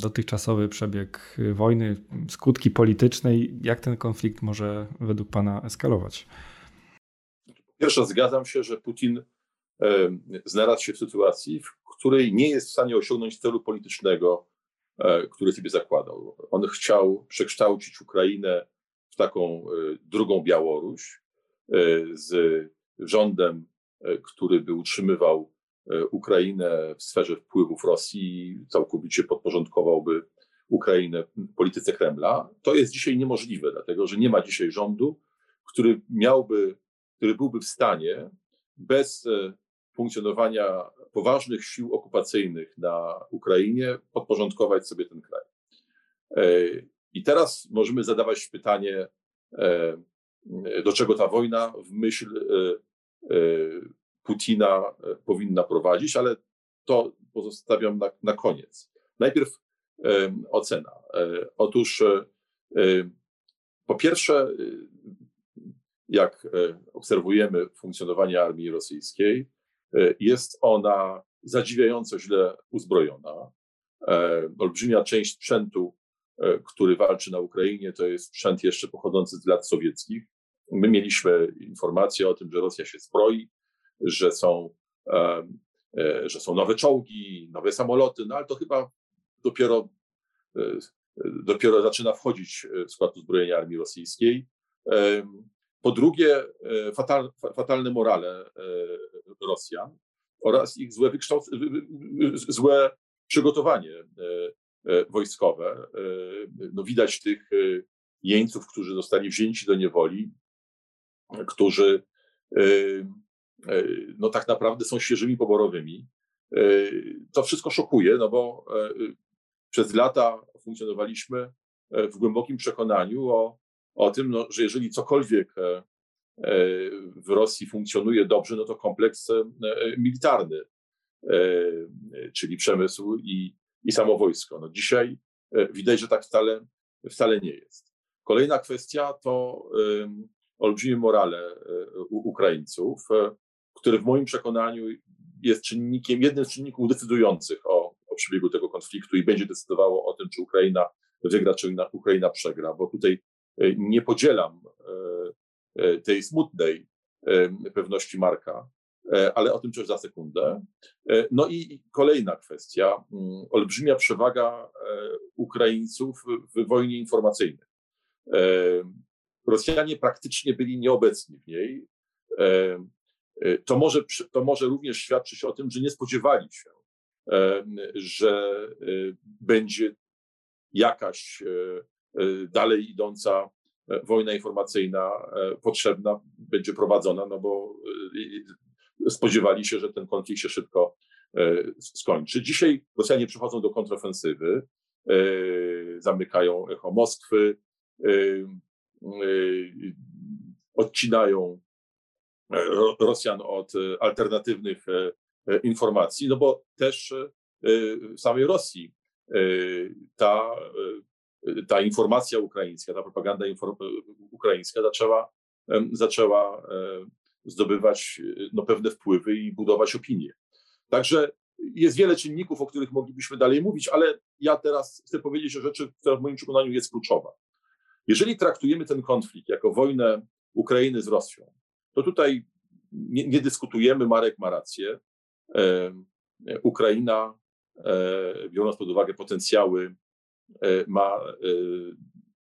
dotychczasowy przebieg wojny, skutki polityczne i jak ten konflikt może według pana eskalować? Po pierwsze, zgadzam się, że Putin znalazł się w sytuacji, w której nie jest w stanie osiągnąć celu politycznego, który sobie zakładał. On chciał przekształcić Ukrainę w taką drugą Białoruś z rządem, który by utrzymywał Ukrainę w sferze wpływów Rosji, całkowicie podporządkowałby Ukrainę polityce Kremla. To jest dzisiaj niemożliwe, dlatego że nie ma dzisiaj rządu, który miałby, który byłby w stanie bez funkcjonowania poważnych sił okupacyjnych na Ukrainie podporządkować sobie ten kraj. I teraz możemy zadawać pytanie, do czego ta wojna w myśl Putina powinna prowadzić, ale to pozostawiam na, na koniec. Najpierw e, ocena. E, otóż e, po pierwsze, e, jak e, obserwujemy funkcjonowanie armii rosyjskiej, e, jest ona zadziwiająco źle uzbrojona. E, olbrzymia część sprzętu, e, który walczy na Ukrainie, to jest sprzęt jeszcze pochodzący z lat sowieckich. My mieliśmy informację o tym, że Rosja się zbroi, że są, że są nowe czołgi, nowe samoloty, no ale to chyba dopiero, dopiero zaczyna wchodzić w skład uzbrojenia armii rosyjskiej. Po drugie, fatal, fatalne morale Rosjan oraz ich złe, wykształc- złe przygotowanie wojskowe. No widać tych jeńców, którzy zostali wzięci do niewoli, którzy no tak naprawdę są świeżymi poborowymi. To wszystko szokuje, no bo przez lata funkcjonowaliśmy w głębokim przekonaniu o, o tym, no, że jeżeli cokolwiek w Rosji funkcjonuje dobrze, no to kompleks militarny, czyli przemysł i, i samo wojsko. No dzisiaj widać, że tak wcale, wcale nie jest. Kolejna kwestia to olbrzymie morale Ukraińców, który w moim przekonaniu jest czynnikiem, jednym z czynników decydujących o, o przebiegu tego konfliktu i będzie decydowało o tym, czy Ukraina wygra, czy Ukraina przegra, bo tutaj nie podzielam tej smutnej pewności Marka, ale o tym też za sekundę. No i kolejna kwestia, olbrzymia przewaga Ukraińców w wojnie informacyjnej. Rosjanie praktycznie byli nieobecni w niej. To może, to może również świadczyć o tym, że nie spodziewali się, że będzie jakaś dalej idąca wojna informacyjna potrzebna, będzie prowadzona, no bo spodziewali się, że ten konflikt się szybko skończy. Dzisiaj Rosjanie przechodzą do kontrofensywy, zamykają echo Moskwy, odcinają Rosjan od alternatywnych informacji, no bo też w samej Rosji ta, ta informacja ukraińska, ta propaganda inform- ukraińska zaczęła zaczęła zdobywać no, pewne wpływy i budować opinię. Także jest wiele czynników, o których moglibyśmy dalej mówić, ale ja teraz chcę powiedzieć o rzeczy, która w moim przekonaniu jest kluczowa. Jeżeli traktujemy ten konflikt jako wojnę Ukrainy z Rosją, to tutaj nie, nie dyskutujemy, Marek ma rację, Ukraina, biorąc pod uwagę potencjały, ma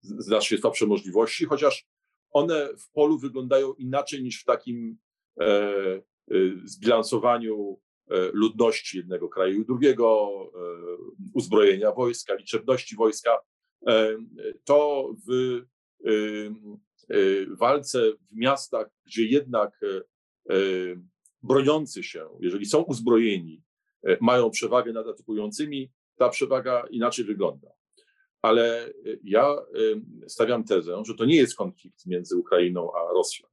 znacznie słabsze możliwości, chociaż one w polu wyglądają inaczej niż w takim zbilansowaniu ludności jednego kraju i drugiego, uzbrojenia wojska, liczebności wojska. To w walce w miastach, gdzie jednak broniący się, jeżeli są uzbrojeni, mają przewagę nad atakującymi, ta przewaga inaczej wygląda. Ale ja stawiam tezę, że to nie jest konflikt między Ukrainą a Rosją.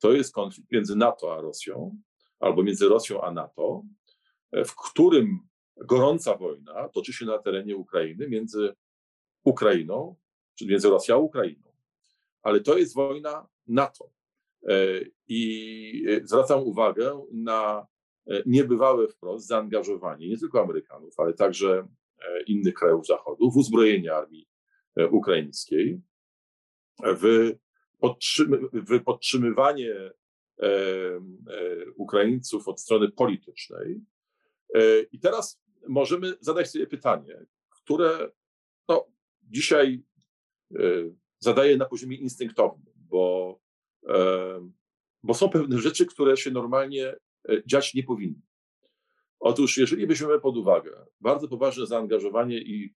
To jest konflikt między NATO a Rosją, albo między Rosją a NATO, w którym gorąca wojna toczy się na terenie Ukrainy między Ukrainą, czyli między Rosją a Ukrainą. Ale to jest wojna NATO. I zwracam uwagę na niebywałe wprost zaangażowanie nie tylko Amerykanów, ale także innych krajów Zachodu w uzbrojenie armii ukraińskiej, w, podtrzym- w podtrzymywanie e, e, Ukraińców od strony politycznej. E, I teraz możemy zadać sobie pytanie, które no, dzisiaj e, zadaję na poziomie instynktownym, bo, e, bo są pewne rzeczy, które się normalnie dziać nie powinny. Otóż jeżeli weźmiemy pod uwagę bardzo poważne zaangażowanie i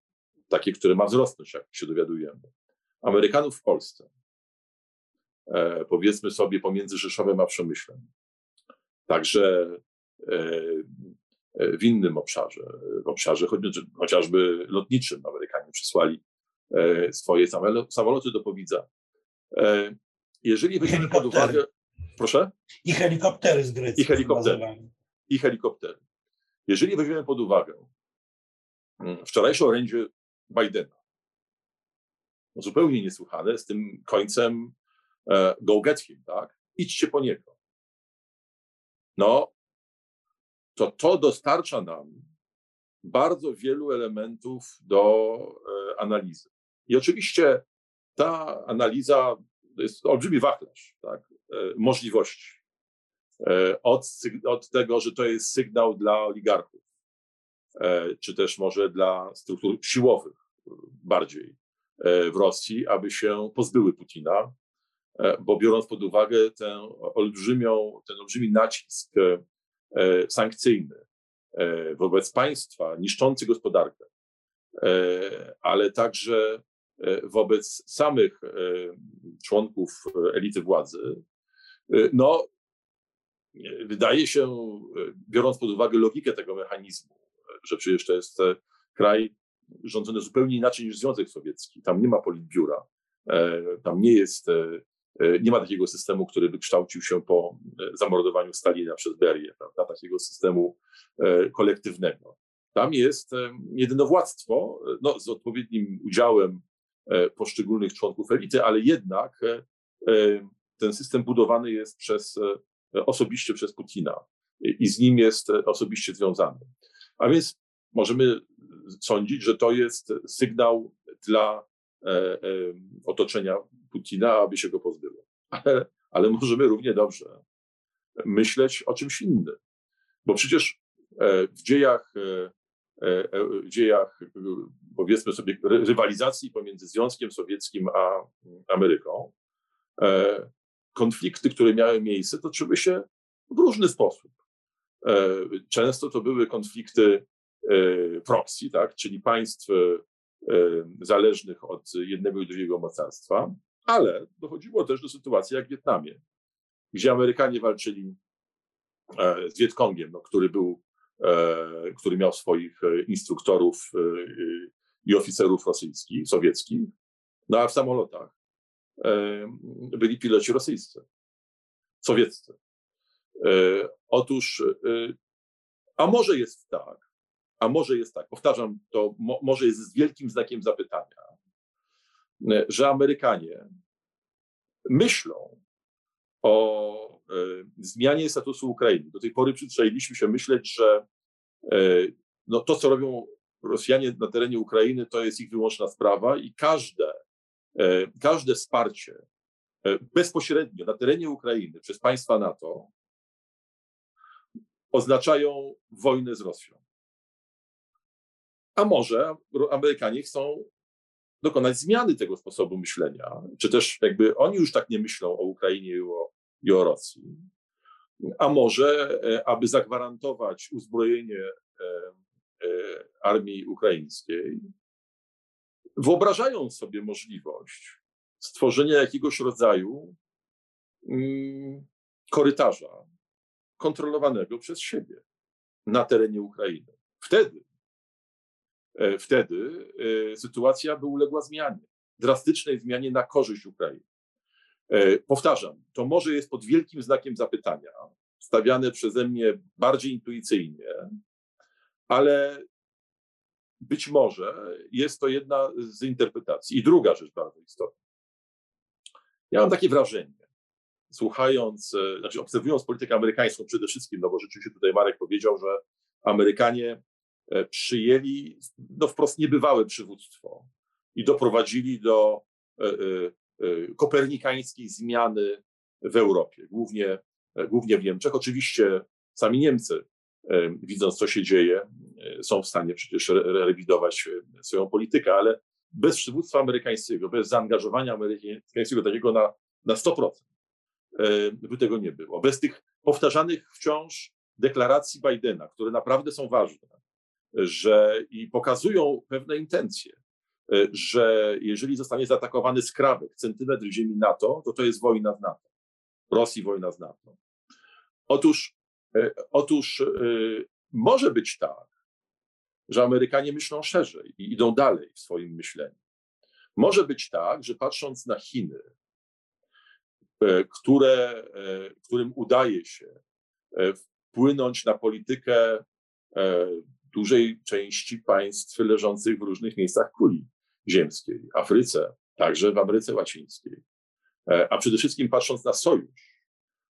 takie, które ma wzrosnąć, jak się dowiadujemy, Amerykanów w Polsce, e, powiedzmy sobie pomiędzy Rzeszowem a Przemyślem, także e, w innym obszarze, w obszarze chociażby lotniczym, Amerykanie przysłali e, swoje samoloty do Powidza. E, jeżeli weźmiemy pod uwagę... Proszę? I helikoptery z Grecji. I helikoptery. I helikoptery. Jeżeli weźmiemy pod uwagę wczorajsze orędzie Bidena, no zupełnie niesłychane, z tym końcem e, go get him, tak? Idźcie po niego. No, to to dostarcza nam bardzo wielu elementów do e, analizy. I oczywiście ta analiza to jest olbrzymi wachlarz, tak? Możliwości. Od, od tego, że to jest sygnał dla oligarchów, czy też może dla struktur siłowych bardziej w Rosji, aby się pozbyły Putina, bo biorąc pod uwagę tę olbrzymią, ten olbrzymi nacisk sankcyjny wobec państwa niszczący gospodarkę, ale także wobec samych członków elity władzy, no wydaje się, biorąc pod uwagę logikę tego mechanizmu, że przecież to jest kraj rządzony zupełnie inaczej niż Związek Sowiecki. Tam nie ma politbiura, tam nie jest, nie ma takiego systemu, który by kształcił się po zamordowaniu Stalina przez Berię, prawda? Takiego systemu kolektywnego. Tam jest jedynowładztwo, no, z odpowiednim udziałem poszczególnych członków elity, ale jednak ten system budowany jest przez, osobiście przez Putina i z nim jest osobiście związany. A więc możemy sądzić, że to jest sygnał dla otoczenia Putina, aby się go pozbyło. Ale, ale możemy równie dobrze myśleć o czymś innym, bo przecież w dziejach w dziejach, powiedzmy sobie, rywalizacji pomiędzy Związkiem Sowieckim a Ameryką, konflikty, które miały miejsce, toczyły się w różny sposób. Często to były konflikty proxy, tak, czyli państw zależnych od jednego i drugiego mocarstwa, ale dochodziło też do sytuacji jak w Wietnamie, gdzie Amerykanie walczyli z Wietkongiem, no, który był który miał swoich instruktorów i oficerów rosyjskich, sowieckich, no a w samolotach byli piloci rosyjscy, sowieccy. Otóż, a może jest tak, a może jest tak, powtarzam, to mo- może jest z wielkim znakiem zapytania, że Amerykanie myślą o zmianie statusu Ukrainy. Do tej pory przyzwyczailiśmy się myśleć, że no to, co robią Rosjanie na terenie Ukrainy, to jest ich wyłączna sprawa i każde, każde wsparcie bezpośrednio na terenie Ukrainy przez państwa NATO oznaczają wojnę z Rosją. A może Amerykanie chcą dokonać zmiany tego sposobu myślenia, czy też jakby oni już tak nie myślą o Ukrainie i o, i o Rosji. A może, aby zagwarantować uzbrojenie armii ukraińskiej, wyobrażają sobie możliwość stworzenia jakiegoś rodzaju korytarza kontrolowanego przez siebie na terenie Ukrainy. Wtedy, wtedy sytuacja by uległa zmianie, drastycznej zmianie na korzyść Ukrainy. Powtarzam, to może jest pod wielkim znakiem zapytania, stawiane przeze mnie bardziej intuicyjnie, ale być może jest to jedna z interpretacji. I druga rzecz bardzo istotna. Ja mam takie wrażenie, słuchając, znaczy obserwując politykę amerykańską przede wszystkim, no bo rzeczywiście tutaj Marek powiedział, że Amerykanie przyjęli no wprost niebywałe przywództwo i doprowadzili do e, e, kopernikańskiej zmiany w Europie, głównie, głównie w Niemczech. Oczywiście sami Niemcy, e, widząc co się dzieje, e, są w stanie przecież rewidować swoją politykę, ale bez przywództwa amerykańskiego, bez zaangażowania amerykańskiego takiego na, na sto procent e, by tego nie było. Bez tych powtarzanych wciąż deklaracji Bidena, które naprawdę są ważne, że i pokazują pewne intencje, że jeżeli zostanie zaatakowany skrawek, centymetr ziemi NATO, to to jest wojna z NATO. Rosji wojna z NATO. Otóż, otóż może być tak, że Amerykanie myślą szerzej i idą dalej w swoim myśleniu. Może być tak, że patrząc na Chiny, które, którym udaje się wpłynąć na politykę dużej części państw leżących w różnych miejscach kuli ziemskiej, Afryce, także w Ameryce Łacińskiej. A przede wszystkim patrząc na sojusz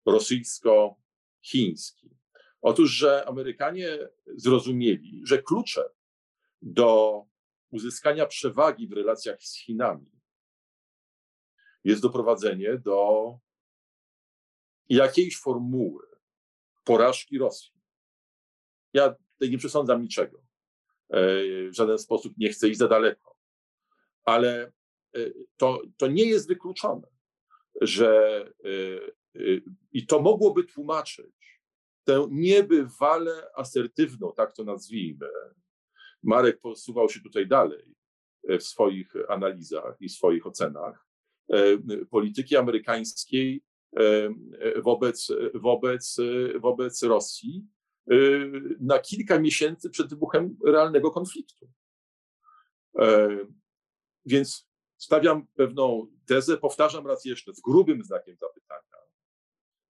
rosyjsko-chiński. Otóż, że Amerykanie zrozumieli, że klucze do uzyskania przewagi w relacjach z Chinami jest doprowadzenie do jakiejś formuły porażki Rosji. Ja tutaj nie przesądzam niczego. W żaden sposób nie chcę iść za daleko. Ale to, to nie jest wykluczone, że i to mogłoby tłumaczyć tę niebywale asertywną, tak to nazwijmy. Marek posuwał się tutaj dalej w swoich analizach i swoich ocenach polityki amerykańskiej wobec, wobec, wobec Rosji na kilka miesięcy przed wybuchem realnego konfliktu. Więc stawiam pewną tezę, powtarzam raz jeszcze, z grubym znakiem zapytania,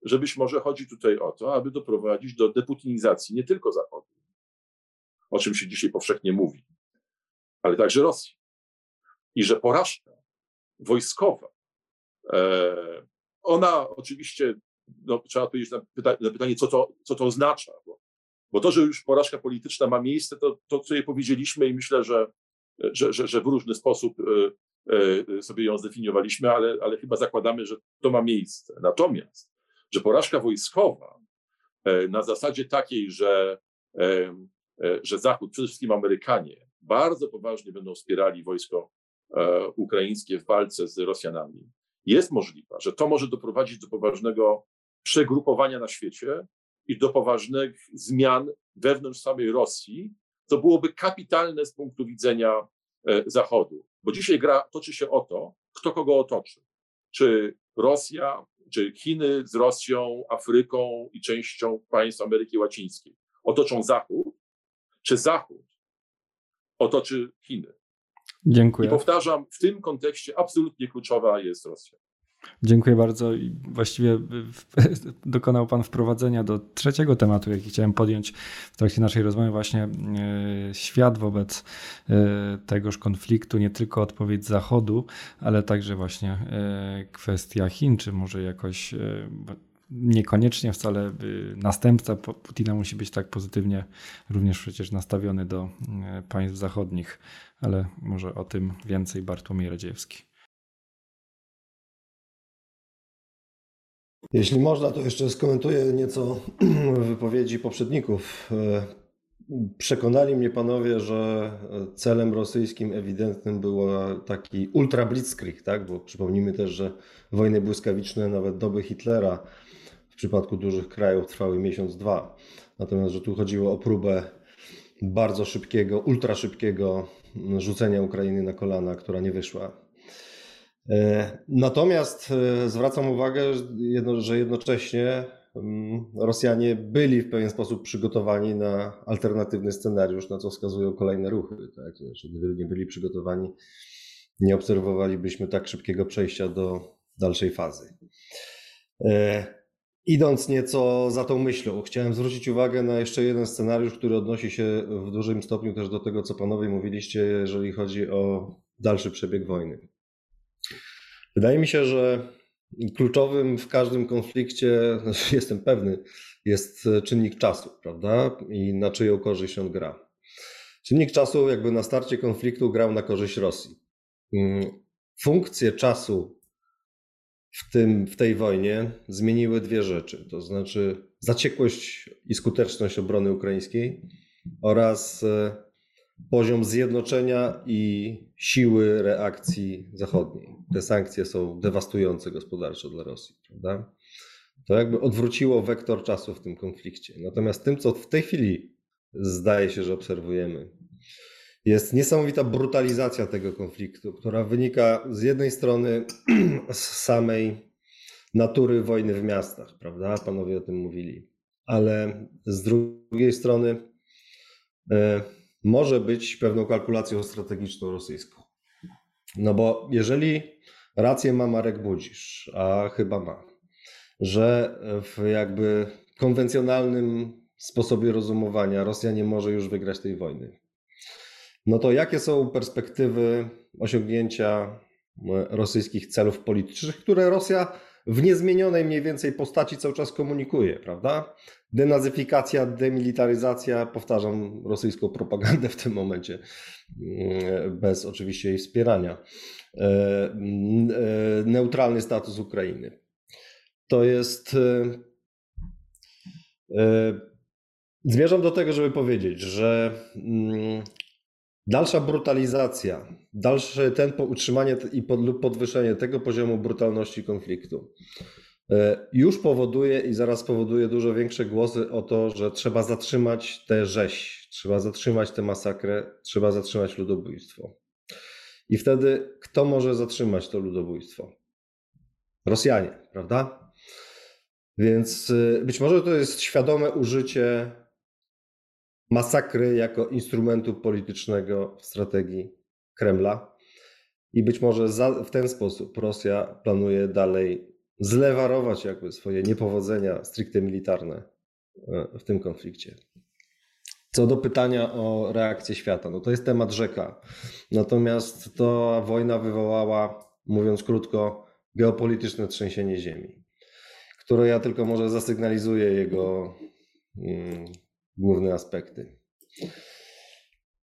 że być może chodzi tutaj o to, aby doprowadzić do deputinizacji nie tylko Zachodu, o czym się dzisiaj powszechnie mówi, ale także Rosji. I że porażka wojskowa, ona oczywiście, no, trzeba odpowiedzieć na, pyta- na pytanie, co to, co to oznacza, bo Bo to, że już porażka polityczna ma miejsce, to, to co jej powiedzieliśmy i myślę, że, że, że, że w różny sposób sobie ją zdefiniowaliśmy, ale, ale chyba zakładamy, że to ma miejsce. Natomiast, że porażka wojskowa na zasadzie takiej, że, że Zachód, przede wszystkim Amerykanie, bardzo poważnie będą wspierali wojsko ukraińskie w walce z Rosjanami, jest możliwa, że to może doprowadzić do poważnego przegrupowania na świecie i do poważnych zmian wewnątrz samej Rosji, to byłoby kapitalne z punktu widzenia Zachodu. Bo dzisiaj gra toczy się o to, kto kogo otoczy. Czy Rosja, czy Chiny z Rosją, Afryką i częścią państw Ameryki Łacińskiej otoczą Zachód, czy Zachód otoczy Chiny. Dziękuję. I powtarzam, w tym kontekście absolutnie kluczowa jest Rosja. Dziękuję bardzo. Właściwie dokonał pan wprowadzenia do trzeciego tematu, jaki chciałem podjąć w trakcie naszej rozmowy, właśnie świat wobec tegoż konfliktu, nie tylko odpowiedź Zachodu, ale także właśnie kwestia Chin, czy może jakoś niekoniecznie wcale następca Putina musi być tak pozytywnie również przecież nastawiony do państw zachodnich, ale może o tym więcej Bartłomiej Radziejewski. Jeśli można, to jeszcze skomentuję nieco wypowiedzi poprzedników. Przekonali mnie panowie, że celem rosyjskim ewidentnym był taki ultra blitzkrieg, tak? Bo przypomnijmy też, że wojny błyskawiczne nawet doby Hitlera w przypadku dużych krajów trwały miesiąc, dwa. Natomiast, że tu chodziło o próbę bardzo szybkiego, ultra szybkiego rzucenia Ukrainy na kolana, która nie wyszła. Natomiast zwracam uwagę, że jednocześnie Rosjanie byli w pewien sposób przygotowani na alternatywny scenariusz, na co wskazują kolejne ruchy. Tak? Gdyby nie byli przygotowani, nie obserwowalibyśmy tak szybkiego przejścia do dalszej fazy. Idąc nieco za tą myślą, chciałem zwrócić uwagę na jeszcze jeden scenariusz, który odnosi się w dużym stopniu też do tego, co panowie mówiliście, jeżeli chodzi o dalszy przebieg wojny. Wydaje mi się, że kluczowym w każdym konflikcie, znaczy jestem pewny, jest czynnik czasu, prawda? I na czyją korzyść on gra. Czynnik czasu jakby na starcie konfliktu grał na korzyść Rosji. Funkcję czasu w, tym, w tej wojnie zmieniły dwie rzeczy, to znaczy zaciekłość i skuteczność obrony ukraińskiej oraz poziom zjednoczenia i siły reakcji zachodniej. Te sankcje są dewastujące gospodarczo dla Rosji, prawda? To jakby odwróciło wektor czasu w tym konflikcie. Natomiast tym, co w tej chwili zdaje się, że obserwujemy, jest niesamowita brutalizacja tego konfliktu, która wynika z jednej strony z samej natury wojny w miastach, prawda? Panowie o tym mówili. Ale z drugiej strony yy, może być pewną kalkulacją strategiczną rosyjską. No bo jeżeli rację ma Marek Budzisz, a chyba ma, że w jakby konwencjonalnym sposobie rozumowania Rosja nie może już wygrać tej wojny, no to jakie są perspektywy osiągnięcia rosyjskich celów politycznych, które Rosja w niezmienionej mniej więcej postaci cały czas komunikuje, prawda? Denazyfikacja, demilitaryzacja, powtarzam rosyjską propagandę w tym momencie, bez oczywiście jej wspierania. Neutralny status Ukrainy. To jest... Zmierzam do tego, żeby powiedzieć, że dalsza brutalizacja, dalsze tempo utrzymanie i pod, lub podwyższenie tego poziomu brutalności konfliktu już powoduje i zaraz powoduje dużo większe głosy o to, że trzeba zatrzymać tę rzeź, trzeba zatrzymać tę masakrę, trzeba zatrzymać ludobójstwo. I wtedy kto może zatrzymać to ludobójstwo? Rosjanie, prawda? Więc być może to jest świadome użycie masakry jako instrumentu politycznego w strategii Kremla i być może za, w ten sposób Rosja planuje dalej zlewarować jakby swoje niepowodzenia stricte militarne w tym konflikcie. Co do pytania o reakcję świata, no to jest temat rzeka. Natomiast ta wojna wywołała, mówiąc krótko, geopolityczne trzęsienie ziemi, które ja tylko może zasygnalizuję jego mm, główne aspekty.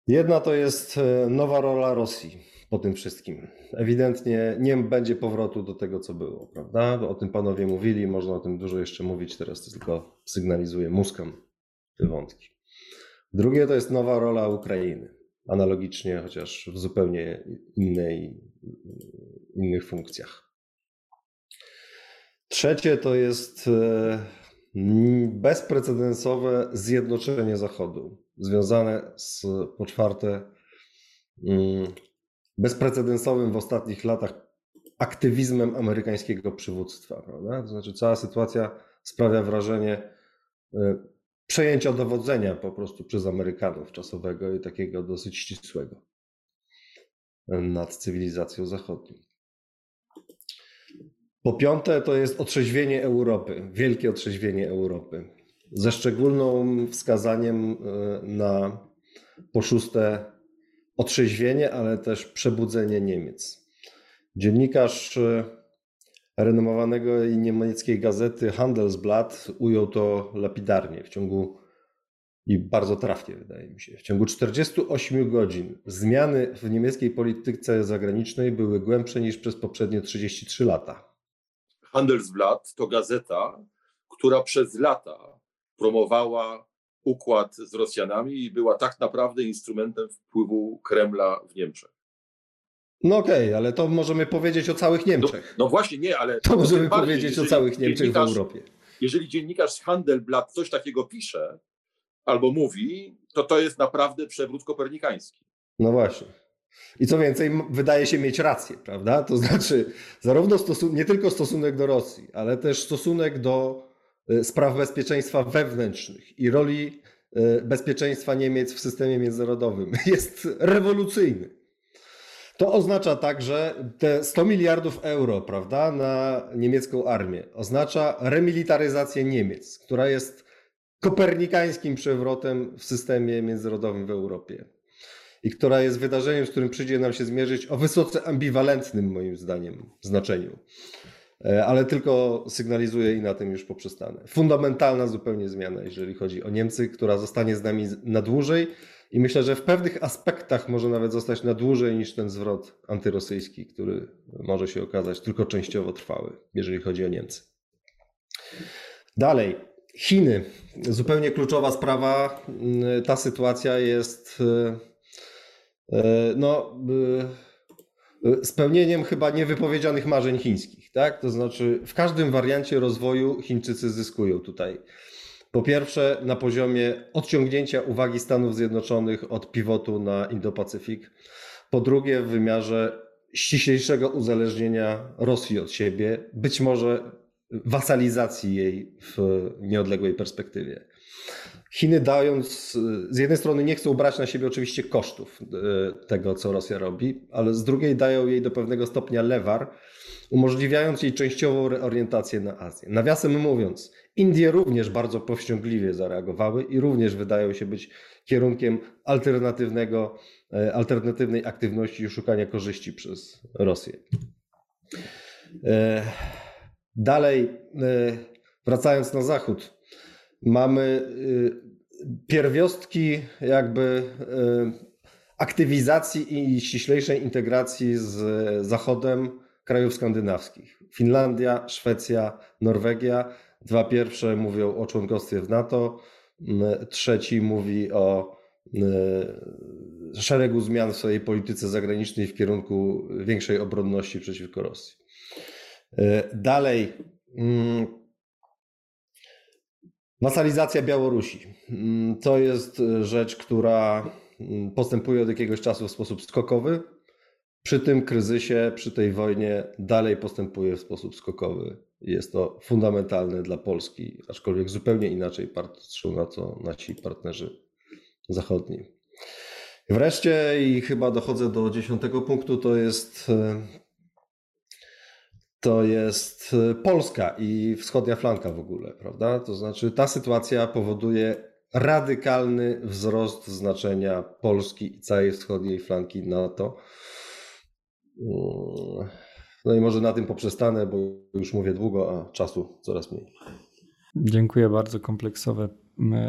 Jedna to jest nowa rola Rosji po tym wszystkim. Ewidentnie nie będzie powrotu do tego, co było, prawda? Bo o tym panowie mówili, można o tym dużo jeszcze mówić, teraz tylko sygnalizuję, muskam te wątki. Drugie to jest nowa rola Ukrainy, analogicznie, chociaż w zupełnie innej, innych funkcjach. Trzecie to jest bezprecedensowe zjednoczenie Zachodu, związane z, po czwarte, bezprecedensowym w ostatnich latach aktywizmem amerykańskiego przywództwa, prawda? To znaczy cała sytuacja sprawia wrażenie przejęcia dowodzenia po prostu przez Amerykanów czasowego i takiego dosyć ścisłego nad cywilizacją zachodnią. Po piąte, to jest otrzeźwienie Europy, wielkie otrzeźwienie Europy, ze szczególnym wskazaniem na, po szóste, otrzeźwienie, ale też przebudzenie Niemiec. Dziennikarz renomowanego niemieckiej gazety Handelsblatt ujął to lapidarnie w ciągu, i bardzo trafnie wydaje mi się, w ciągu czterdziestu ośmiu godzin zmiany w niemieckiej polityce zagranicznej były głębsze niż przez poprzednie trzydzieści trzy lata. Handelsblatt to gazeta, która przez lata promowała układ z Rosjanami i była tak naprawdę instrumentem wpływu Kremla w Niemczech. No okej, okay, ale to możemy powiedzieć o całych Niemczech. No, no właśnie, nie, ale... To możemy powiedzieć o całych Niemczech w Europie. Jeżeli dziennikarz Handelsblatt coś takiego pisze albo mówi, to to jest naprawdę przewrót kopernikański. No właśnie. I co więcej, wydaje się mieć rację, prawda? To znaczy zarówno stosun- nie tylko stosunek do Rosji, ale też stosunek do spraw bezpieczeństwa wewnętrznych i roli bezpieczeństwa Niemiec w systemie międzynarodowym jest rewolucyjny. To oznacza także te sto miliardów euro, prawda, na niemiecką armię. Oznacza remilitaryzację Niemiec, która jest kopernikańskim przewrotem w systemie międzynarodowym w Europie i która jest wydarzeniem, z którym przyjdzie nam się zmierzyć o wysoce ambiwalentnym, moim zdaniem, znaczeniu. Ale tylko sygnalizuję i na tym już poprzestanę. Fundamentalna zupełnie zmiana, jeżeli chodzi o Niemcy, która zostanie z nami na dłużej i myślę, że w pewnych aspektach może nawet zostać na dłużej niż ten zwrot antyrosyjski, który może się okazać tylko częściowo trwały, jeżeli chodzi o Niemcy. Dalej, Chiny. Zupełnie kluczowa sprawa. Ta sytuacja jest no... spełnieniem chyba niewypowiedzianych marzeń chińskich, tak? To znaczy w każdym wariancie rozwoju Chińczycy zyskują tutaj. Po pierwsze, na poziomie odciągnięcia uwagi Stanów Zjednoczonych od pivotu na Indo-Pacyfik. Po drugie, w wymiarze ściślejszego uzależnienia Rosji od siebie, być może wasalizacji jej w nieodległej perspektywie. Chiny dając, z jednej strony nie chcą brać na siebie oczywiście kosztów tego, co Rosja robi, ale z drugiej dają jej do pewnego stopnia lewar, umożliwiając jej częściową reorientację na Azję. Nawiasem mówiąc, Indie również bardzo powściągliwie zareagowały i również wydają się być kierunkiem alternatywnego, alternatywnej aktywności i szukania korzyści przez Rosję. Dalej, wracając na Zachód, mamy pierwiostki jakby aktywizacji i ściślejszej integracji z Zachodem krajów skandynawskich. Finlandia, Szwecja, Norwegia. Dwa pierwsze mówią o członkostwie w NATO, trzeci mówi o szeregu zmian w swojej polityce zagranicznej w kierunku większej obronności przeciwko Rosji. Dalej... Wasalizacja Białorusi to jest rzecz, która postępuje od jakiegoś czasu w sposób skokowy. Przy tym kryzysie, przy tej wojnie dalej postępuje w sposób skokowy. Jest to fundamentalne dla Polski, aczkolwiek zupełnie inaczej patrzą na to nasi partnerzy zachodni. Wreszcie, i chyba dochodzę do dziesiątego punktu, to jest... To jest Polska i wschodnia flanka w ogóle, prawda? To znaczy ta sytuacja powoduje radykalny wzrost znaczenia Polski i całej wschodniej flanki NATO. No i może na tym poprzestanę, bo już mówię długo, a czasu coraz mniej. Dziękuję bardzo, kompleksowe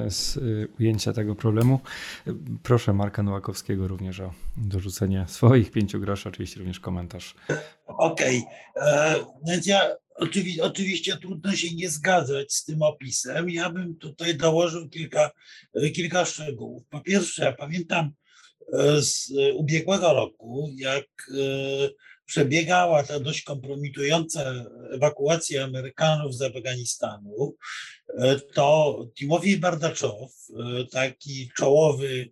z ujęcia tego problemu. Proszę Marka Nowakowskiego również o dorzucenie swoich pięciu groszy, oczywiście również komentarz. Okej, okay. Więc ja oczywiście, oczywiście trudno się nie zgadzać z tym opisem. Ja bym tutaj dołożył kilka, kilka szczegółów. Po pierwsze, ja pamiętam z ubiegłego roku, jak przebiegała ta dość kompromitująca ewakuacja Amerykanów z Afganistanu, to Timofiej Bardaczow, taki czołowy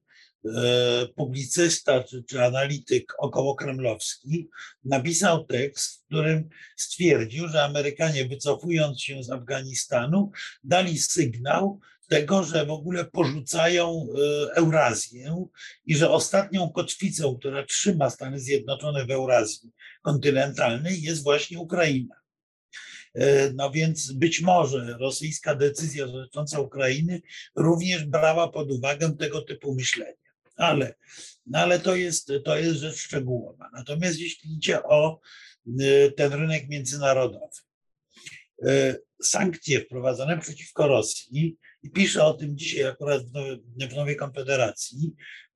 publicysta czy, czy analityk okołokremlowski, napisał tekst, w którym stwierdził, że Amerykanie, wycofując się z Afganistanu, dali sygnał tego, że w ogóle porzucają Eurazję i że ostatnią kotwicą, która trzyma Stany Zjednoczone w Eurazji kontynentalnej, jest właśnie Ukraina. No więc być może rosyjska decyzja dotycząca Ukrainy również brała pod uwagę tego typu myślenie. Ale, no ale to jest, to jest rzecz szczegółowa. Natomiast jeśli idzie o ten rynek międzynarodowy, sankcje wprowadzone przeciwko Rosji, i piszę o tym dzisiaj akurat w Nowej Konfederacji,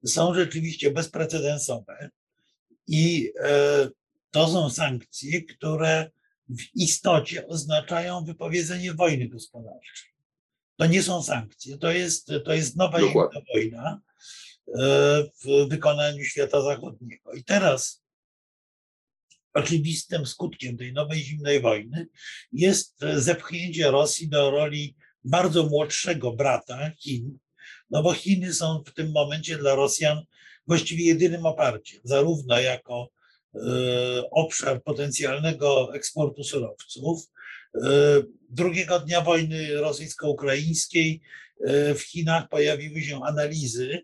są rzeczywiście bezprecedensowe i to są sankcje, które w istocie oznaczają wypowiedzenie wojny gospodarczej. To nie są sankcje, to jest, to jest nowa zimna wojna w wykonaniu świata zachodniego. I teraz oczywistym skutkiem tej nowej zimnej wojny jest zepchnięcie Rosji do roli bardzo młodszego brata Chin, no bo Chiny są w tym momencie dla Rosjan właściwie jedynym oparciem, zarówno jako y, obszar potencjalnego eksportu surowców. Y, drugiego dnia wojny rosyjsko-ukraińskiej y, w Chinach pojawiły się analizy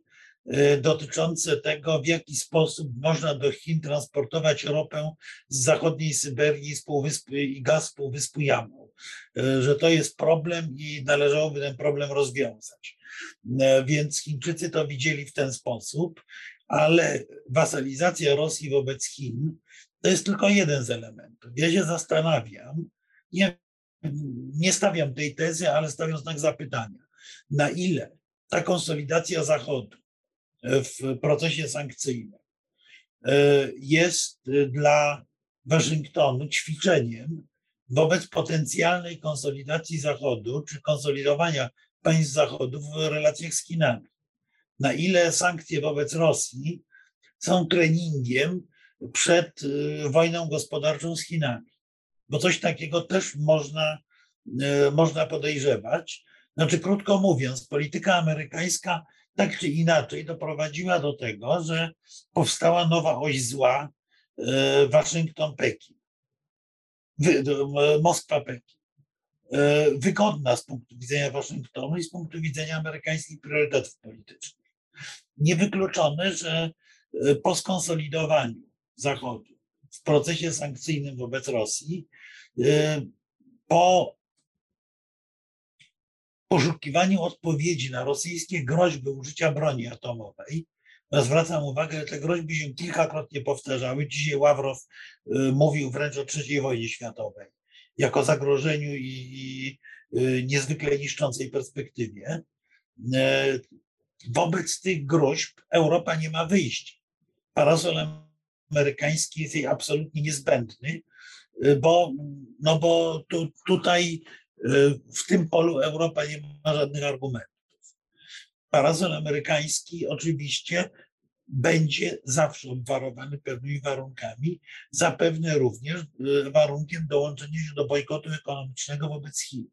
y, dotyczące tego, w jaki sposób można do Chin transportować ropę z zachodniej Syberii z półwyspy, i gaz z półwyspu Jamal. Że to jest problem i należałoby ten problem rozwiązać. Więc Chińczycy to widzieli w ten sposób, ale wasalizacja Rosji wobec Chin to jest tylko jeden z elementów. Ja się zastanawiam, nie, nie stawiam tej tezy, ale stawiam znak zapytania, na ile ta konsolidacja Zachodu w procesie sankcyjnym jest dla Waszyngtonu ćwiczeniem wobec potencjalnej konsolidacji Zachodu czy konsolidowania państw Zachodu w relacjach z Chinami. Na ile sankcje wobec Rosji są treningiem przed wojną gospodarczą z Chinami. Bo coś takiego też można, można podejrzewać. Znaczy, krótko mówiąc, polityka amerykańska tak czy inaczej doprowadziła do tego, że powstała nowa oś zła Waszyngton-Pekin. Moskwa-Pekin, wygodna z punktu widzenia Waszyngtonu i z punktu widzenia amerykańskich priorytetów politycznych. Niewykluczone, że po skonsolidowaniu Zachodu w procesie sankcyjnym wobec Rosji, po poszukiwaniu odpowiedzi na rosyjskie groźby użycia broni atomowej, zwracam uwagę, że te groźby się kilkakrotnie powtarzały. Dzisiaj Ławrow mówił wręcz o trzeciej wojnie światowej jako zagrożeniu i niezwykle niszczącej perspektywie. Wobec tych groźb Europa nie ma wyjścia. Parasol amerykański jest jej absolutnie niezbędny, bo, no bo tu, tutaj w tym polu Europa nie ma żadnych argumentów. Parasol amerykański oczywiście będzie zawsze obwarowany pewnymi warunkami, zapewne również warunkiem dołączenia się do bojkotu ekonomicznego wobec Chin.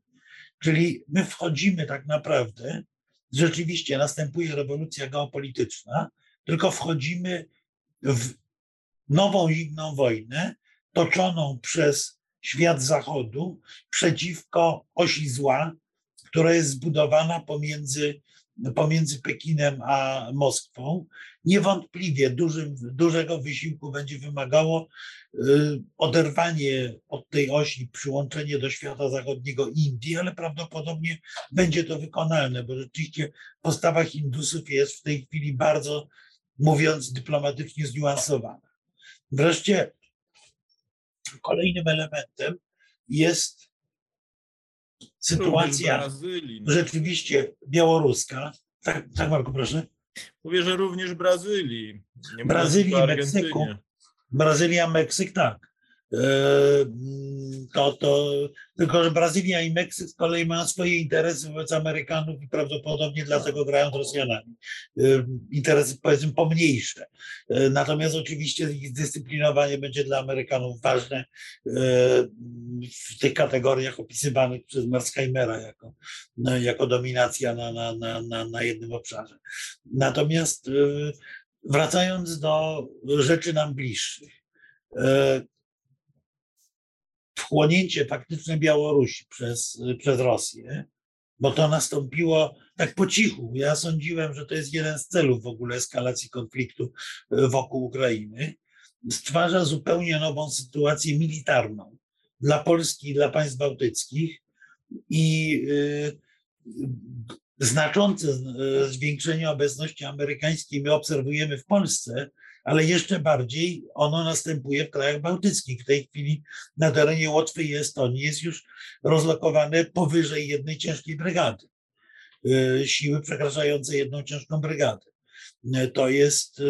Czyli my wchodzimy tak naprawdę, rzeczywiście następuje rewolucja geopolityczna, tylko wchodzimy w nową zimną wojnę toczoną przez świat Zachodu przeciwko osi zła, która jest zbudowana pomiędzy pomiędzy Pekinem a Moskwą. Niewątpliwie dużym, dużego wysiłku będzie wymagało oderwanie od tej osi, przyłączenie do świata zachodniego Indii, ale prawdopodobnie będzie to wykonalne, bo rzeczywiście postawa Hindusów jest w tej chwili bardzo, mówiąc dyplomatycznie, zniuansowana. Wreszcie kolejnym elementem jest sytuacja rzeczywiście białoruska. Tak, tak, Marku, proszę. Mówię, że również Brazylii. Nie Brazylii, Meksyku. Brazylia, Meksyk, tak. To, to, tylko, że Brazylia i Meksyk z kolei mają swoje interesy wobec Amerykanów i prawdopodobnie dlatego grają z Rosjanami. Interesy, powiedzmy, pomniejsze. Natomiast oczywiście ich zdyscyplinowanie będzie dla Amerykanów ważne w tych kategoriach opisywanych przez Mersheimera jako, jako dominacja na, na, na, na, na jednym obszarze. Natomiast wracając do rzeczy nam bliższych. Wchłonięcie faktyczne Białorusi przez, przez Rosję, bo to nastąpiło tak po cichu. Ja sądziłem, że to jest jeden z celów w ogóle eskalacji konfliktu wokół Ukrainy. Stwarza zupełnie nową sytuację militarną dla Polski i dla państw bałtyckich i znaczące zwiększenie obecności amerykańskiej my obserwujemy w Polsce, ale jeszcze bardziej ono następuje w krajach bałtyckich. W tej chwili na terenie Łotwy i Estonii jest już rozlokowane powyżej jednej ciężkiej brygady. Siły przekraczające jedną ciężką brygadę. To jest,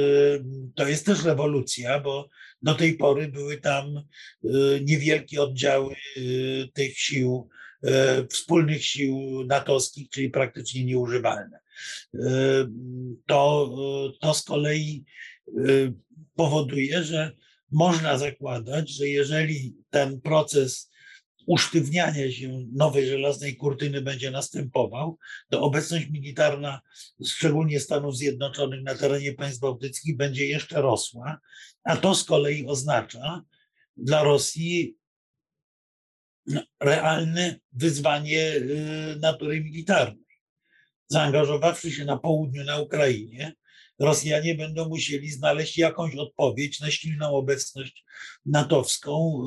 to jest też rewolucja, bo do tej pory były tam niewielkie oddziały tych sił, wspólnych sił natowskich, czyli praktycznie nieużywalne. To, to z kolei powoduje, że można zakładać, że jeżeli ten proces usztywniania się nowej żelaznej kurtyny będzie następował, to obecność militarna, szczególnie Stanów Zjednoczonych na terenie państw bałtyckich, będzie jeszcze rosła, a to z kolei oznacza dla Rosji realne wyzwanie natury militarnej. Zaangażowawszy się na południu, na Ukrainie, Rosjanie będą musieli znaleźć jakąś odpowiedź na silną obecność natowską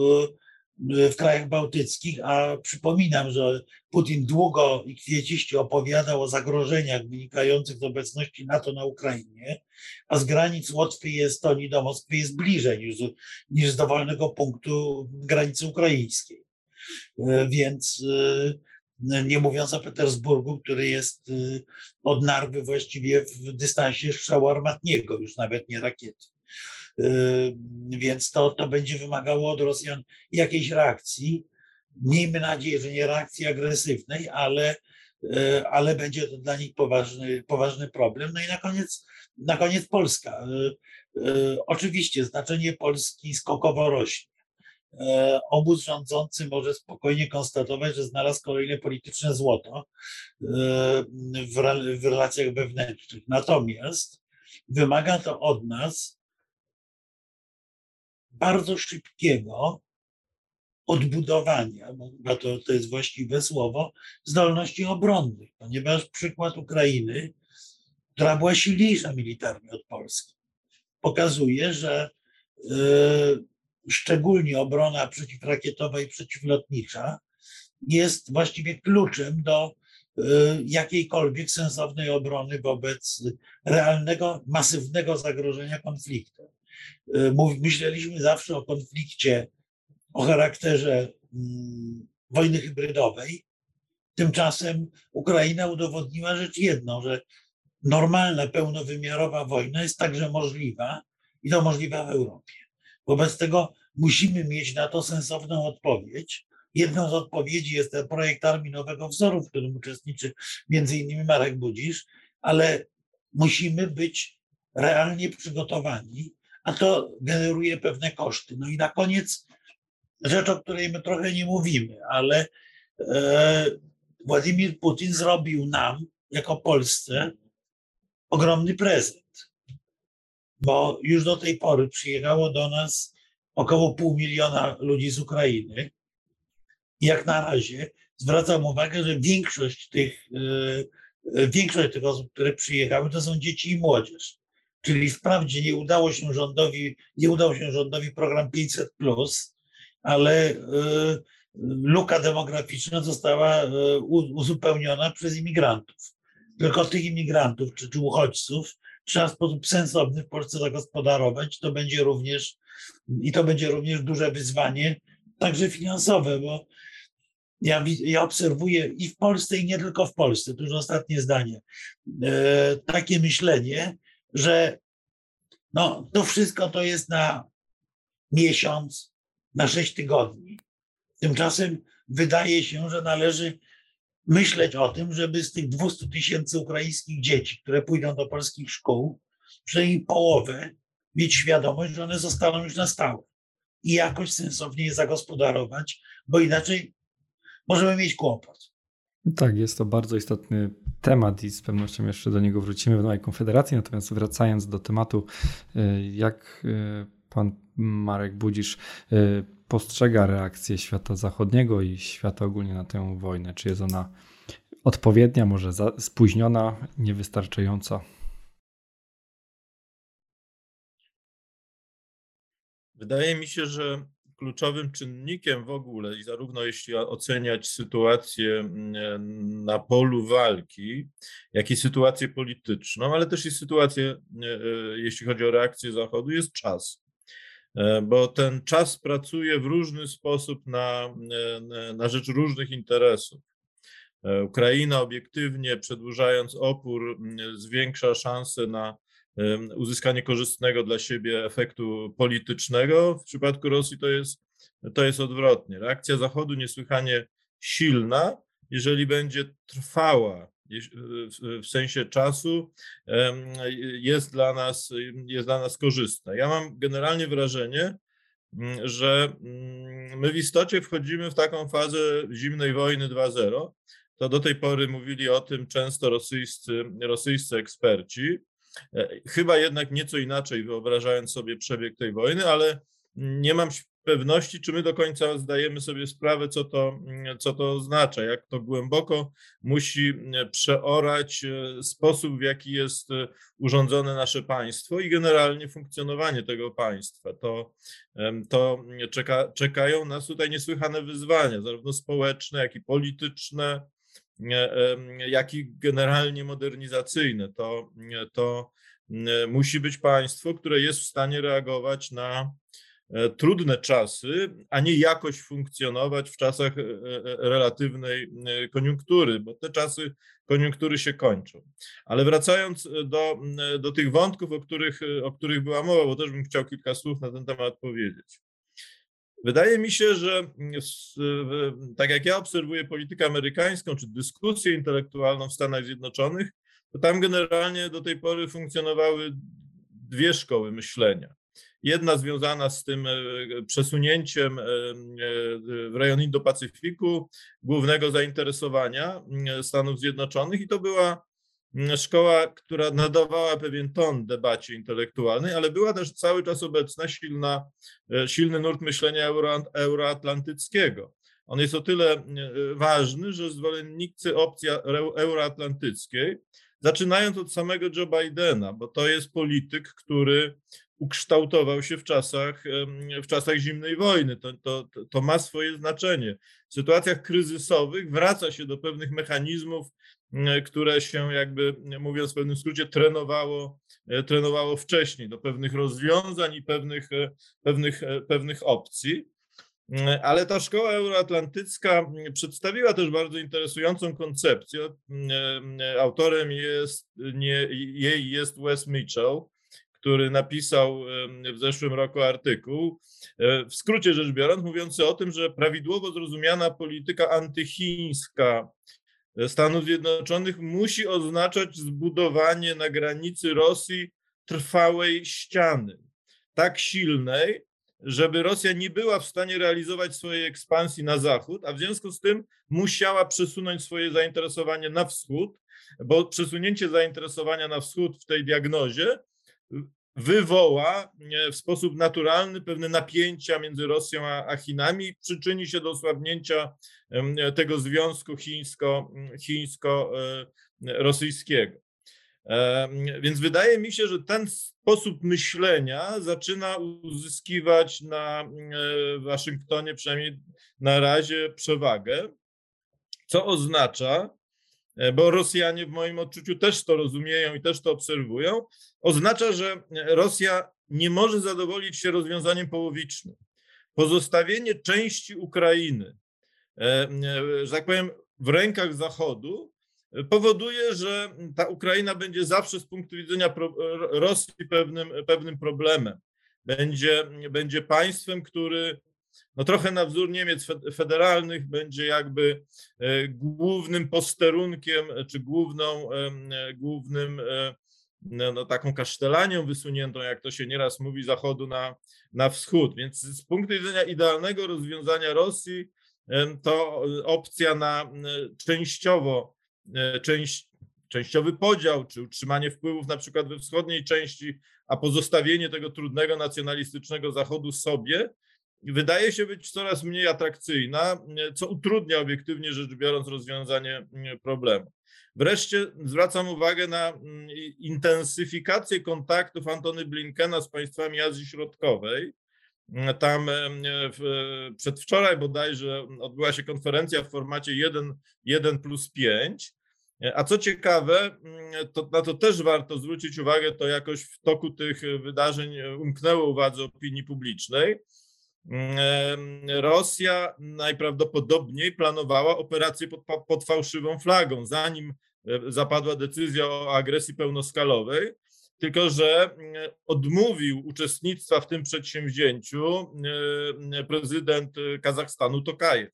w krajach bałtyckich, a przypominam, że Putin długo i kwieciście opowiadał o zagrożeniach wynikających z obecności NATO na Ukrainie, a z granic Łotwy i Estonii do Moskwy jest bliżej niż, niż z dowolnego punktu granicy ukraińskiej. Więc nie mówiąc o Petersburgu, który jest od Narwy właściwie w dystansie strzału armatniego, już nawet nie rakiety. Więc to, to będzie wymagało od Rosjan jakiejś reakcji. Miejmy nadzieję, że nie reakcji agresywnej, ale, ale będzie to dla nich poważny, poważny problem. No i na koniec, na koniec Polska. Oczywiście znaczenie Polski skokowo rośnie. Obóz rządzący może spokojnie konstatować, że znalazł kolejne polityczne złoto w, w relacjach wewnętrznych. Natomiast wymaga to od nas bardzo szybkiego odbudowania, bo to, to jest właściwe słowo, zdolności obronnych, ponieważ przykład Ukrainy, która była silniejsza militarnie od Polski, pokazuje, że y, szczególnie obrona przeciwrakietowa i przeciwlotnicza jest właściwie kluczem do y, jakiejkolwiek sensownej obrony wobec realnego, masywnego zagrożenia konfliktem. Myśleliśmy zawsze o konflikcie o charakterze wojny hybrydowej. Tymczasem Ukraina udowodniła rzecz jedną, że normalna, pełnowymiarowa wojna jest także możliwa i to możliwa w Europie. Wobec tego musimy mieć na to sensowną odpowiedź. Jedną z odpowiedzi jest ten projekt Armii Nowego Wzoru, w którym uczestniczy między innymi Marek Budzisz, ale musimy być realnie przygotowani, a to generuje pewne koszty. No i na koniec rzecz, o której my trochę nie mówimy, ale e, Władimir Putin zrobił nam, jako Polsce, ogromny prezent, bo już do tej pory przyjechało do nas około pół miliona ludzi z Ukrainy. Jak na razie zwracam uwagę, że większość tych, e, większość tych osób, które przyjechały, to są dzieci i młodzież. Czyli wprawdzie nie udało się rządowi, nie udał się rządowi program pięćset plus, ale y, luka demograficzna została y, uzupełniona przez imigrantów. Tylko tych imigrantów czy, czy uchodźców trzeba w sposób sensowny w Polsce zagospodarować. To będzie również, i to będzie również duże wyzwanie, także finansowe, bo Ja, ja obserwuję i w Polsce, i nie tylko w Polsce, to już ostatnie zdanie, y, takie myślenie, że no, to wszystko to jest na miesiąc, na sześć tygodni. Tymczasem wydaje się, że należy myśleć o tym, żeby z tych dwieście tysięcy ukraińskich dzieci, które pójdą do polskich szkół, przynajmniej połowę mieć świadomość, że one zostaną już na stałe i jakoś sensownie je zagospodarować, bo inaczej możemy mieć kłopot. Tak, jest to bardzo istotny temat i z pewnością jeszcze do niego wrócimy w Nowej Konfederacji. Natomiast wracając do tematu, jak pan Marek Budzisz postrzega reakcję świata zachodniego i świata ogólnie na tę wojnę? Czy jest ona odpowiednia, może za, spóźniona, niewystarczająca? Wydaje mi się, że kluczowym czynnikiem w ogóle, i zarówno jeśli oceniać sytuację na polu walki, jak i sytuację polityczną, ale też i sytuację, jeśli chodzi o reakcję Zachodu, jest czas. Bo ten czas pracuje w różny sposób na, na rzecz różnych interesów. Ukraina obiektywnie, przedłużając opór, zwiększa szanse na uzyskanie korzystnego dla siebie efektu politycznego. W przypadku Rosji to jest, to jest odwrotnie. Reakcja Zachodu niesłychanie silna, jeżeli będzie trwała w sensie czasu, jest dla nas, jest dla nas korzystna. Ja mam generalnie wrażenie, że my w istocie wchodzimy w taką fazę zimnej wojny dwa zero. To do tej pory mówili o tym często rosyjscy, rosyjscy eksperci. Chyba jednak nieco inaczej wyobrażając sobie przebieg tej wojny, ale nie mam pewności, czy my do końca zdajemy sobie sprawę, co to, co to oznacza, jak to głęboko musi przeorać sposób, w jaki jest urządzone nasze państwo i generalnie funkcjonowanie tego państwa. To, to czeka, czekają nas tutaj niesłychane wyzwania, zarówno społeczne, jak i polityczne, jak i generalnie modernizacyjne. To, to musi być państwo, które jest w stanie reagować na trudne czasy, a nie jakoś funkcjonować w czasach relatywnej koniunktury, bo te czasy koniunktury się kończą. Ale wracając do, do tych wątków, o których, o których była mowa, bo też bym chciał kilka słów na ten temat powiedzieć. Wydaje mi się, że tak jak ja obserwuję politykę amerykańską czy dyskusję intelektualną w Stanach Zjednoczonych, to tam generalnie do tej pory funkcjonowały dwie szkoły myślenia. Jedna związana z tym przesunięciem w rejon Indo-Pacyfiku głównego zainteresowania Stanów Zjednoczonych i to była szkoła, która nadawała pewien ton debacie intelektualnej, ale była też cały czas obecna silna, silny nurt myślenia euro, euroatlantyckiego. On jest o tyle ważny, że zwolennicy opcji euroatlantyckiej, zaczynając od samego Joe Bidena, bo to jest polityk, który ukształtował się w czasach, w czasach zimnej wojny. To, to, to ma swoje znaczenie. W sytuacjach kryzysowych wraca się do pewnych mechanizmów, które się jakby, mówiąc w pewnym skrócie, trenowało, trenowało wcześniej, do pewnych rozwiązań i pewnych, pewnych, pewnych opcji. Ale ta szkoła euroatlantycka przedstawiła też bardzo interesującą koncepcję. Autorem jest, nie, jej jest Wes Mitchell, który napisał w zeszłym roku artykuł, w skrócie rzecz biorąc, mówiący o tym, że prawidłowo zrozumiana polityka antychińska Stanów Zjednoczonych musi oznaczać zbudowanie na granicy Rosji trwałej ściany, tak silnej, żeby Rosja nie była w stanie realizować swojej ekspansji na zachód, a w związku z tym musiała przesunąć swoje zainteresowanie na wschód, bo przesunięcie zainteresowania na wschód w tej diagnozie wywoła w sposób naturalny pewne napięcia między Rosją a Chinami i przyczyni się do osłabnięcia tego związku chińsko, chińsko-rosyjskiego. Więc wydaje mi się, że ten sposób myślenia zaczyna uzyskiwać na Waszyngtonie, przynajmniej na razie, przewagę, co oznacza, bo Rosjanie w moim odczuciu też to rozumieją i też to obserwują, oznacza, że Rosja nie może zadowolić się rozwiązaniem połowicznym. Pozostawienie części Ukrainy, że tak powiem, w rękach Zachodu powoduje, że ta Ukraina będzie zawsze z punktu widzenia Rosji pewnym, pewnym problemem. Będzie, będzie państwem, który no trochę na wzór Niemiec federalnych będzie jakby głównym posterunkiem, czy główną, głównym no taką kasztelanią wysuniętą, jak to się nieraz mówi, zachodu na, na wschód. Więc z punktu widzenia idealnego rozwiązania Rosji to opcja na częściowo, część, częściowy podział, czy utrzymanie wpływów na przykład we wschodniej części, a pozostawienie tego trudnego nacjonalistycznego zachodu sobie, wydaje się być coraz mniej atrakcyjna, co utrudnia obiektywnie rzecz biorąc rozwiązanie problemu. Wreszcie zwracam uwagę na intensyfikację kontaktów Antony Blinkena z państwami Azji Środkowej, Tam przedwczoraj bodajże odbyła się konferencja w formacie jeden plus pięć. A co ciekawe, to, na to też warto zwrócić uwagę, to jakoś w toku tych wydarzeń umknęło uwadze opinii publicznej. Rosja najprawdopodobniej planowała operację pod, pod fałszywą flagą, zanim zapadła decyzja o agresji pełnoskalowej, tylko że odmówił uczestnictwa w tym przedsięwzięciu prezydent Kazachstanu Tokajew,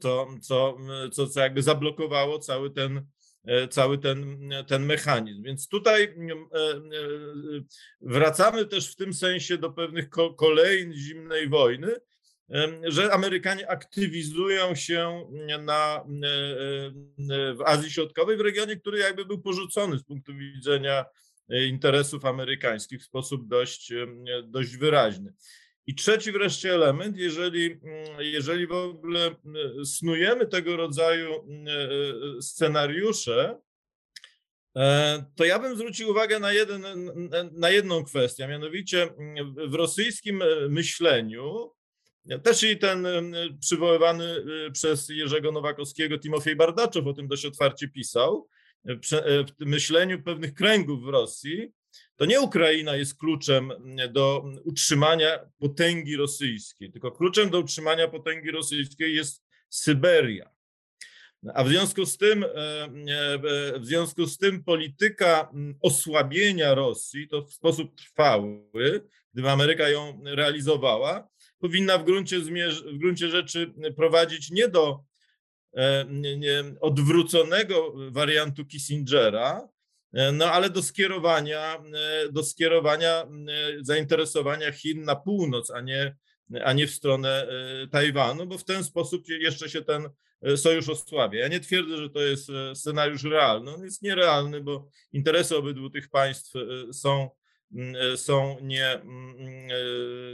to, co, co, co jakby zablokowało cały ten cały ten, ten mechanizm. Więc tutaj wracamy też w tym sensie do pewnych kolejn zimnej wojny, że Amerykanie aktywizują się na, w Azji Środkowej, w regionie, który jakby był porzucony z punktu widzenia interesów amerykańskich w sposób dość, dość wyraźny. I trzeci wreszcie element, jeżeli, jeżeli w ogóle snujemy tego rodzaju scenariusze, to ja bym zwrócił uwagę na, jeden, na jedną kwestię, a mianowicie w rosyjskim myśleniu, też i ten przywoływany przez Jerzego Nowakowskiego Timofiej Bardaczow o tym dość otwarcie pisał, w myśleniu pewnych kręgów w Rosji, to nie Ukraina jest kluczem do utrzymania potęgi rosyjskiej, tylko kluczem do utrzymania potęgi rosyjskiej jest Syberia. A w związku z tym, w związku z tym polityka osłabienia Rosji, to w sposób trwały, gdyby Ameryka ją realizowała, powinna w gruncie, zmierz- w gruncie rzeczy prowadzić nie do nie, nie, odwróconego wariantu Kissingera, no ale do skierowania, do skierowania zainteresowania Chin na północ, a nie, a nie w stronę Tajwanu, bo w ten sposób jeszcze się ten sojusz osłabia. Ja nie twierdzę, że to jest scenariusz realny. On jest nierealny, bo interesy obydwu tych państw są, są, nie,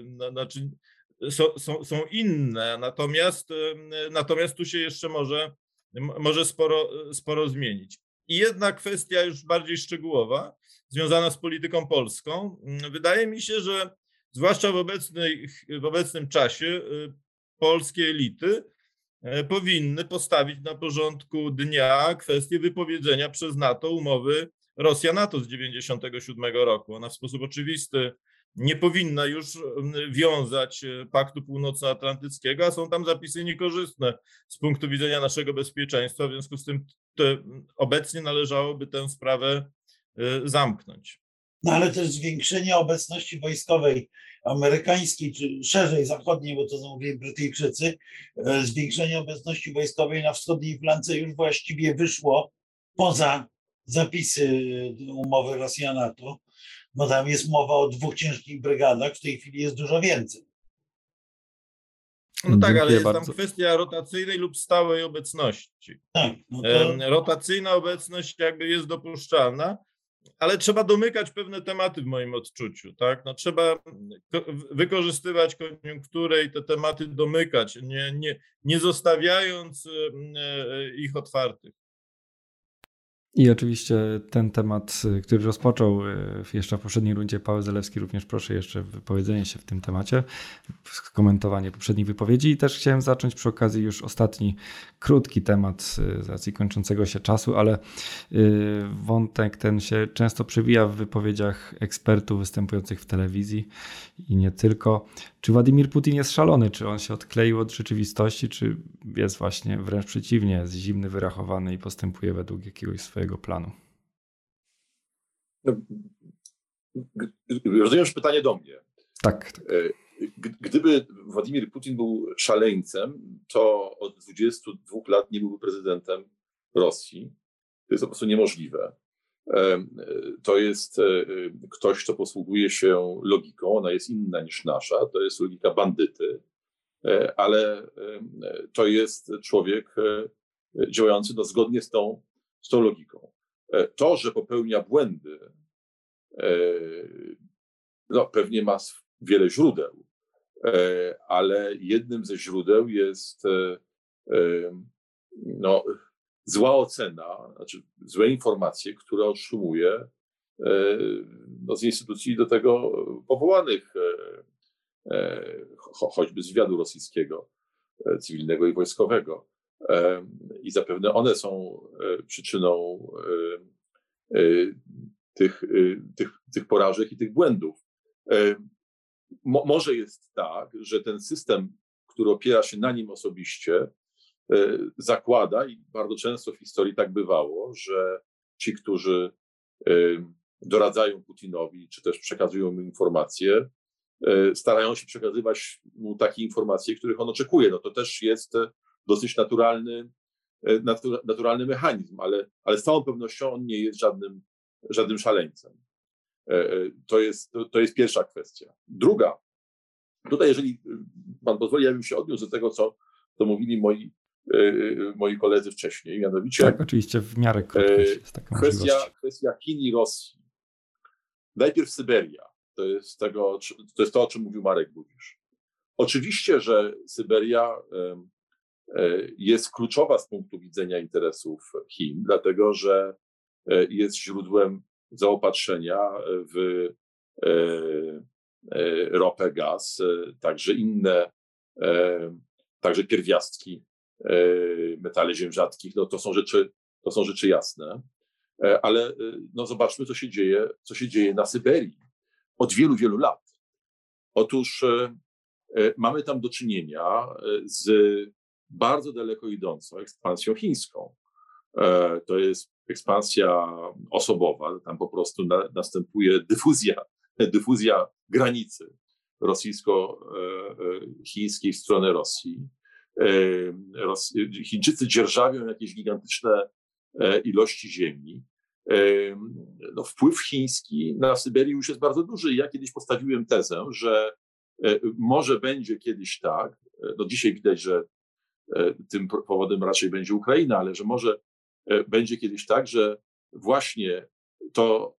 no, znaczy, są, są, są inne, natomiast, natomiast tu się jeszcze może, może sporo, sporo zmienić. I jedna kwestia już bardziej szczegółowa, związana z polityką polską. Wydaje mi się, że zwłaszcza w, obecnej, w obecnym czasie polskie elity powinny postawić na porządku dnia kwestię wypowiedzenia przez NATO umowy Rosja-NATO z dziewięćdziesiątego siódmego roku. Ona w sposób oczywisty nie powinna już wiązać Paktu Północnoatlantyckiego, a są tam zapisy niekorzystne z punktu widzenia naszego bezpieczeństwa, w związku z tym te, obecnie należałoby tę sprawę zamknąć. No ale też zwiększenie obecności wojskowej amerykańskiej, czy szerzej zachodniej, bo to znowu mówili Brytyjczycy, zwiększenie obecności wojskowej na wschodniej flance już właściwie wyszło poza zapisy umowy Rosja-NATO. Bo tam jest mowa o dwóch ciężkich brygadach, w tej chwili jest dużo więcej. No tak, Dziękuję ale jest bardzo. Tam kwestia rotacyjnej lub stałej obecności. Tak, no to... Rotacyjna obecność jakby jest dopuszczalna, ale trzeba domykać pewne tematy w moim odczuciu. Tak? No, trzeba wykorzystywać koniunkturę i te tematy domykać, nie, nie, nie zostawiając ich otwartych. I oczywiście ten temat, który rozpoczął jeszcze w poprzedniej rundzie Paweł Zalewski, również proszę jeszcze wypowiedzenie się w tym temacie, skomentowanie poprzednich wypowiedzi i też chciałem zacząć przy okazji już ostatni krótki temat z racji kończącego się czasu, ale wątek ten się często przewija w wypowiedziach ekspertów występujących w telewizji i nie tylko. Czy Władimir Putin jest szalony? Czy on się odkleił od rzeczywistości? Czy jest właśnie wręcz przeciwnie, jest zimny, wyrachowany i postępuje według jakiegoś swojego planu? Rozumiesz pytanie do mnie. Tak. tak. Gdyby Władimir Putin był szaleńcem, to od dwudziestu dwóch lat nie byłby prezydentem Rosji. To jest po prostu niemożliwe. To jest ktoś, kto posługuje się logiką, ona jest inna niż nasza, to jest logika bandyty, ale to jest człowiek działający no, zgodnie z tą, z tą logiką. To, że popełnia błędy, no, pewnie ma wiele źródeł, ale jednym ze źródeł jest no, zła ocena, znaczy złe informacje, które otrzymuje no, z instytucji do tego powołanych, choćby z wywiadu rosyjskiego, cywilnego i wojskowego. I zapewne one są przyczyną tych, tych, tych porażek i tych błędów. Mo, może jest tak, że ten system, który opiera się na nim osobiście, zakłada, i bardzo często w historii tak bywało, że ci, którzy doradzają Putinowi, czy też przekazują mu informacje, starają się przekazywać mu takie informacje, których on oczekuje. No to też jest dosyć naturalny, natura, naturalny mechanizm, ale, ale z całą pewnością on nie jest żadnym, żadnym szaleńcem. To jest, to jest pierwsza kwestia. Druga, tutaj jeżeli pan pozwoli, ja bym się odniósł do tego, co, co mówili moi, moi koledzy wcześniej, mianowicie... Tak, oczywiście w miarę jest taka kwestia, kwestia Chin i Rosji. Najpierw Syberia. To jest, tego, to jest to, o czym mówił Marek Budzisz. Oczywiście, że Syberia jest kluczowa z punktu widzenia interesów Chin, dlatego że jest źródłem zaopatrzenia w ropę, gaz, także inne, także pierwiastki, metale ziem rzadkich. No to są rzeczy, to są rzeczy jasne, ale no zobaczmy, co się dzieje, co się dzieje na Syberii od wielu, wielu lat. Otóż mamy tam do czynienia z bardzo daleko idącą ekspansją chińską. To jest ekspansja osobowa, tam po prostu na, następuje dyfuzja, dyfuzja granicy rosyjsko-chińskiej w stronę Rosji. Rosji. Chińczycy dzierżawią jakieś gigantyczne ilości ziemi. No, wpływ chiński na Syberii już jest bardzo duży. Ja kiedyś postawiłem tezę, że może będzie kiedyś tak, no dzisiaj widać, że tym powodem raczej będzie Ukraina, ale że może będzie kiedyś tak, że właśnie to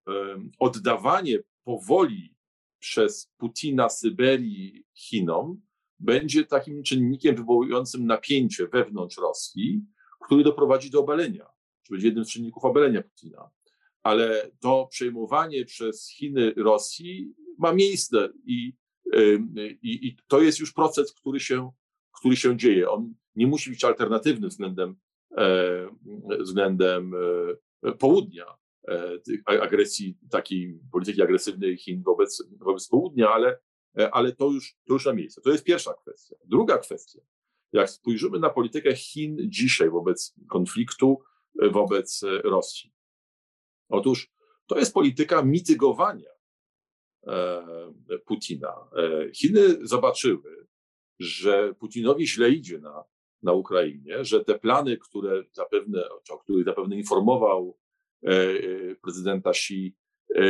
oddawanie powoli przez Putina Syberii Chinom będzie takim czynnikiem wywołującym napięcie wewnątrz Rosji, który doprowadzi do obalenia, czy będzie jednym z czynników obalenia Putina. Ale to przejmowanie przez Chiny Rosji ma miejsce i, i, i to jest już proces, który się, który się dzieje. On nie musi być alternatywny względem, e, względem e, południa, e, agresji, takiej polityki agresywnej Chin wobec, wobec południa, ale, e, ale to już, to już na miejsce. To jest pierwsza kwestia. Druga kwestia. Jak spojrzymy na politykę Chin dzisiaj wobec konfliktu, wobec Rosji. Otóż to jest polityka mitygowania e, Putina. E, Chiny zobaczyły, że Putinowi źle idzie na, na Ukrainie, że te plany, które zapewne, o których zapewne informował e, prezydenta Xi, e,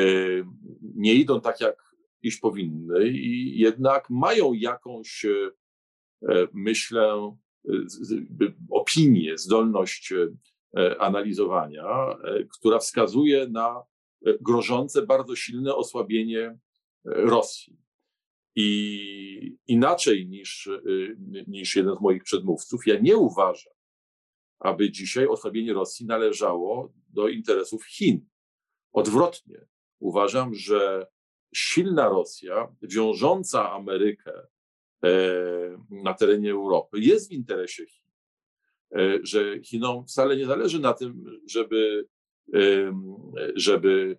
nie idą tak, jak iść powinny i jednak mają jakąś, e, myślę, z, opinię, zdolność analizowania, która wskazuje na grożące bardzo silne osłabienie Rosji. I inaczej niż, niż jeden z moich przedmówców, ja nie uważam, aby dzisiaj osłabienie Rosji należało do interesów Chin. Odwrotnie, uważam, że silna Rosja, wiążąca Amerykę na terenie Europy, jest w interesie Chin. Że Chinom wcale nie zależy na tym, żeby, żeby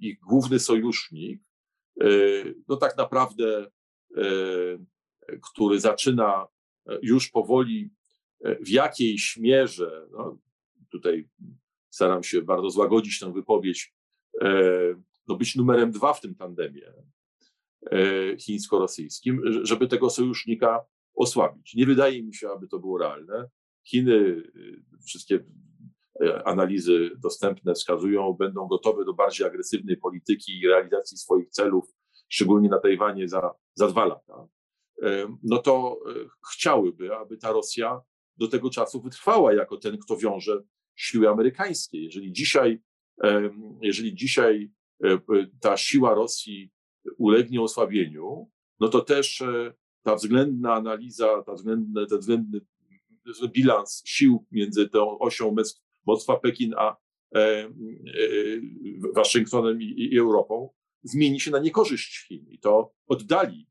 ich główny sojusznik, no tak naprawdę, który zaczyna już powoli w jakiejś mierze, no tutaj staram się bardzo złagodzić tę wypowiedź, no być numerem dwa w tym tandemie chińsko-rosyjskim, żeby tego sojusznika osłabić. Nie wydaje mi się, aby to było realne. Chiny, wszystkie analizy dostępne wskazują, będą gotowe do bardziej agresywnej polityki i realizacji swoich celów, szczególnie na Tajwanie za, za dwa lata. No to chciałyby, aby ta Rosja do tego czasu wytrwała jako ten, kto wiąże siły amerykańskie. Jeżeli dzisiaj, jeżeli dzisiaj ta siła Rosji ulegnie osłabieniu, no to też ta względna analiza, ta względny, ten względny bilans sił między tą osią mocarstwa Pekin a, Waszyngtonem i Europą zmieni się na niekorzyść Chin i to oddali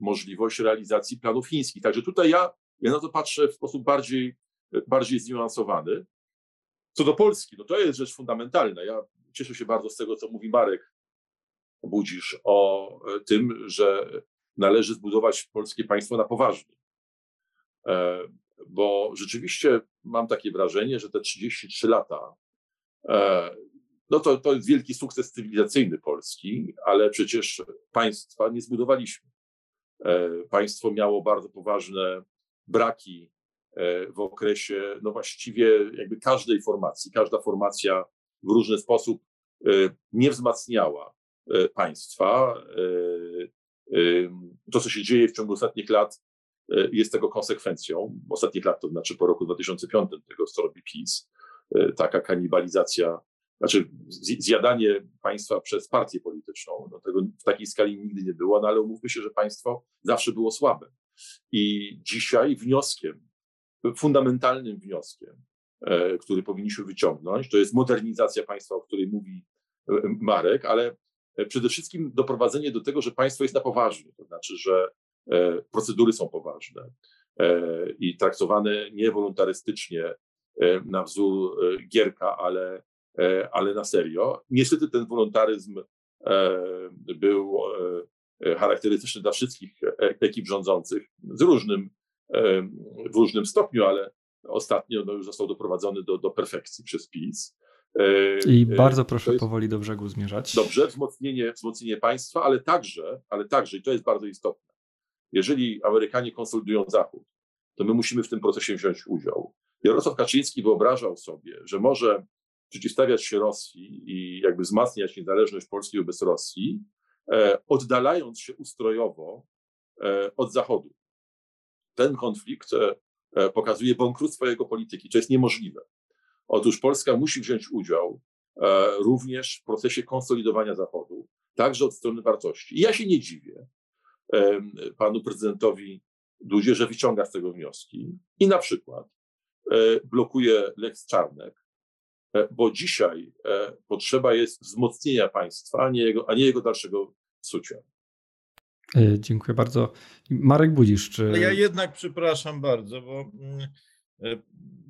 możliwość realizacji planów chińskich. Także tutaj ja, ja na to patrzę w sposób bardziej, bardziej zniuansowany. Co do Polski, no to jest rzecz fundamentalna. Ja cieszę się bardzo z tego, co mówi Marek Budzisz o tym, że należy zbudować polskie państwo na poważnie. Bo rzeczywiście mam takie wrażenie, że te trzydzieści trzy lata, no to, to jest wielki sukces cywilizacyjny Polski, ale przecież państwa nie zbudowaliśmy. Państwo miało bardzo poważne braki w okresie, no właściwie jakby każdej formacji. Każda formacja w różny sposób nie wzmacniała państwa. To, co się dzieje w ciągu ostatnich lat, jest tego konsekwencją. Ostatnich lat, to znaczy po roku dwa tysiące piątym, tego co robi PiS, taka kanibalizacja, znaczy zjadanie państwa przez partię polityczną. No tego w takiej skali nigdy nie było, no ale umówmy się, że państwo zawsze było słabe. I dzisiaj wnioskiem, fundamentalnym wnioskiem, który powinniśmy wyciągnąć, to jest modernizacja państwa, o której mówi Marek, ale przede wszystkim doprowadzenie do tego, że państwo jest na poważnie, to znaczy, że procedury są poważne i traktowane nie wolontarystycznie na wzór Gierka, ale, ale na serio. Niestety ten wolontaryzm był charakterystyczny dla wszystkich ekip rządzących z różnym, w różnym stopniu, ale ostatnio no, już został doprowadzony do, do perfekcji przez PiS. I bardzo proszę powoli do brzegu zmierzać. Dobrze, wzmocnienie, wzmocnienie państwa, ale także, ale także, i to jest bardzo istotne, jeżeli Amerykanie konsolidują Zachód, to my musimy w tym procesie wziąć udział. Jarosław Kaczyński wyobrażał sobie, że może przeciwstawiać się Rosji i jakby wzmacniać niezależność Polski wobec Rosji, e, oddalając się ustrojowo e, od Zachodu. Ten konflikt e, pokazuje bankructwo jego polityki, co jest niemożliwe. Otóż Polska musi wziąć udział e, również w procesie konsolidowania Zachodu, także od strony wartości. I ja się nie dziwię panu prezydentowi Dudzie, że wyciąga z tego wnioski i na przykład blokuje Lex Czarnek, bo dzisiaj potrzeba jest wzmocnienia państwa, a nie jego, a nie jego dalszego psucia. Dziękuję bardzo. Marek Budzisz, czy... Ja jednak przepraszam bardzo, bo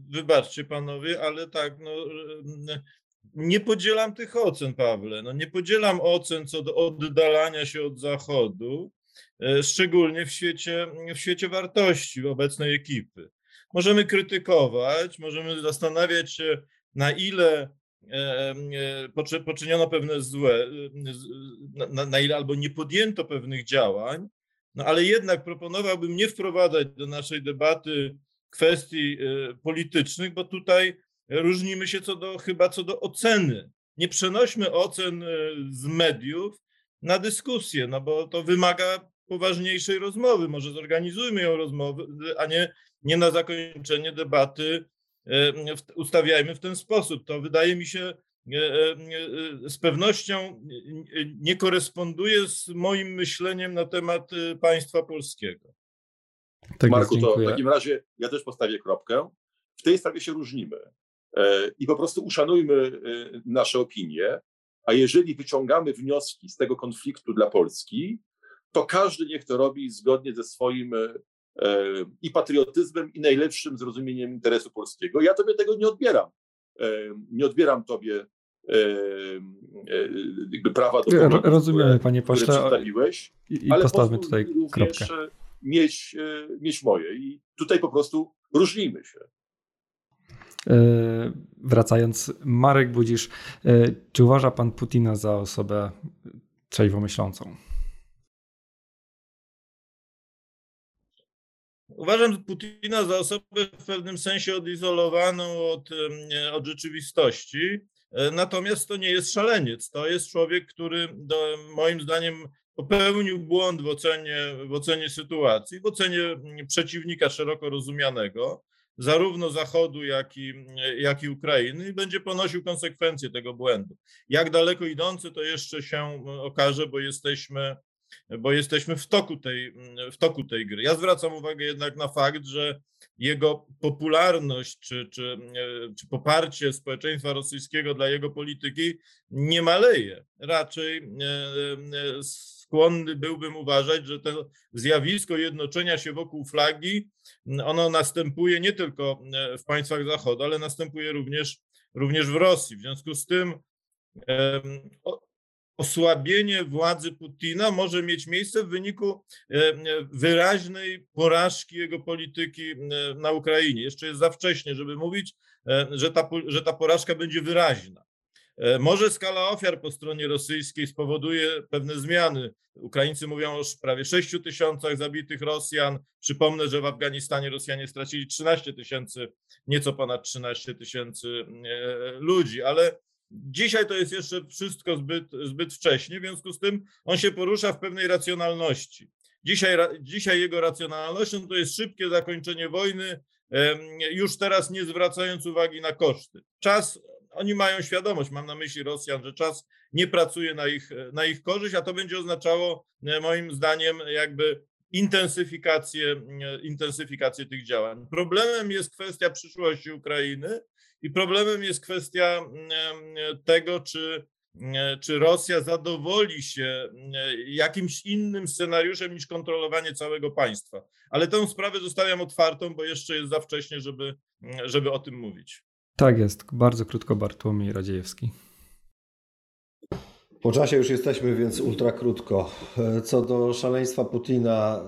wybaczcie panowie, ale tak, no... Nie podzielam tych ocen, Pawle. No nie podzielam ocen co do oddalania się od Zachodu, szczególnie w świecie, w świecie wartości obecnej ekipy. Możemy krytykować, możemy zastanawiać się, na ile poczyniono pewne złe, na, na ile albo nie podjęto pewnych działań, no ale jednak proponowałbym nie wprowadzać do naszej debaty kwestii politycznych, bo tutaj różnimy się co do, chyba co do oceny. Nie przenośmy ocen z mediów na dyskusję, no bo to wymaga poważniejszej rozmowy. Może zorganizujmy ją rozmowę, a nie, nie na zakończenie debaty ustawiajmy w ten sposób. To wydaje mi się z pewnością nie koresponduje z moim myśleniem na temat państwa polskiego. Tak, Marku, to w takim razie ja też postawię kropkę. W tej sprawie się różnimy. I po prostu uszanujmy nasze opinie, a jeżeli wyciągamy wnioski z tego konfliktu dla Polski, to każdy niech to robi zgodnie ze swoim i patriotyzmem, i najlepszym zrozumieniem interesu polskiego. Ja tobie tego nie odbieram. Nie odbieram tobie jakby prawa do poglądu, rozumiemy, panie pośle, które przedstawiłeś, i, ale postawmy tutaj kropkę. Mieć, mieć moje i tutaj po prostu różnijmy się. Wracając, Marek Budzisz, czy uważa pan Putina za osobę trzeźwo myślącą? Uważam Putina za osobę w pewnym sensie odizolowaną od, od rzeczywistości, natomiast to nie jest szaleniec, to jest człowiek, który do, moim zdaniem popełnił błąd w ocenie, w ocenie sytuacji, w ocenie przeciwnika szeroko rozumianego, zarówno Zachodu, jak i, jak i Ukrainy i będzie ponosił konsekwencje tego błędu. Jak daleko idące to jeszcze się okaże, bo jesteśmy, bo jesteśmy w toku tej, w toku tej gry. Ja zwracam uwagę jednak na fakt, że jego popularność czy, czy, czy poparcie społeczeństwa rosyjskiego dla jego polityki nie maleje. Raczej skłonny byłbym uważać, że to zjawisko jednoczenia się wokół flagi, ono następuje nie tylko w państwach Zachodu, ale następuje również, również w Rosji. W związku z tym osłabienie władzy Putina może mieć miejsce w wyniku wyraźnej porażki jego polityki na Ukrainie. Jeszcze jest za wcześnie, żeby mówić, że ta, że ta porażka będzie wyraźna. Może skala ofiar po stronie rosyjskiej spowoduje pewne zmiany. Ukraińcy mówią o prawie sześciu tysiącach zabitych Rosjan. Przypomnę, że w Afganistanie Rosjanie stracili trzynaście tysięcy, nieco ponad trzynaście tysięcy ludzi, ale dzisiaj to jest jeszcze wszystko zbyt, zbyt wcześnie, w związku z tym on się porusza w pewnej racjonalności. Dzisiaj, dzisiaj jego racjonalnością to jest szybkie zakończenie wojny, już teraz nie zwracając uwagi na koszty. Czas, oni mają świadomość, mam na myśli Rosjan, że czas nie pracuje na ich, na ich korzyść, a to będzie oznaczało moim zdaniem jakby intensyfikację, intensyfikację tych działań. Problemem jest kwestia przyszłości Ukrainy. I problemem jest kwestia tego, czy, czy Rosja zadowoli się jakimś innym scenariuszem niż kontrolowanie całego państwa. Ale tę sprawę zostawiam otwartą, bo jeszcze jest za wcześnie, żeby, żeby o tym mówić. Tak jest. Bardzo krótko Bartłomiej Radziejewski. Po czasie już jesteśmy, więc ultra krótko. Co do szaleństwa Putina,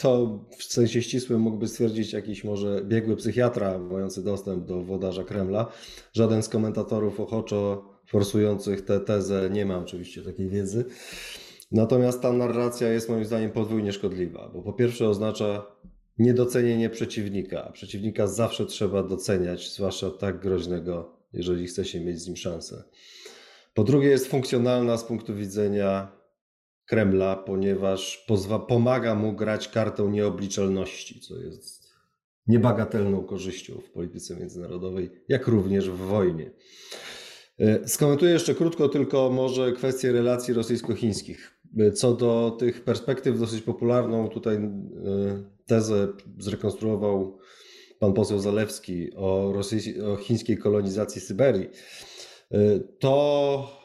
to w sensie ścisłym mógłby stwierdzić jakiś może biegły psychiatra mający dostęp do włodarza Kremla. Żaden z komentatorów ochoczo forsujących tę tezę nie ma oczywiście takiej wiedzy. Natomiast ta narracja jest moim zdaniem podwójnie szkodliwa, bo po pierwsze oznacza niedocenienie przeciwnika. Przeciwnika zawsze trzeba doceniać, zwłaszcza tak groźnego, jeżeli chce się mieć z nim szansę. Po drugie jest funkcjonalna z punktu widzenia Kremla, ponieważ pozwa- pomaga mu grać kartą nieobliczalności, co jest niebagatelną korzyścią w polityce międzynarodowej, jak również w wojnie. Skomentuję jeszcze krótko tylko może kwestię relacji rosyjsko-chińskich. Co do tych perspektyw dosyć popularną tutaj tezę zrekonstruował pan poseł Zalewski o, rosyj- o chińskiej kolonizacji Syberii. To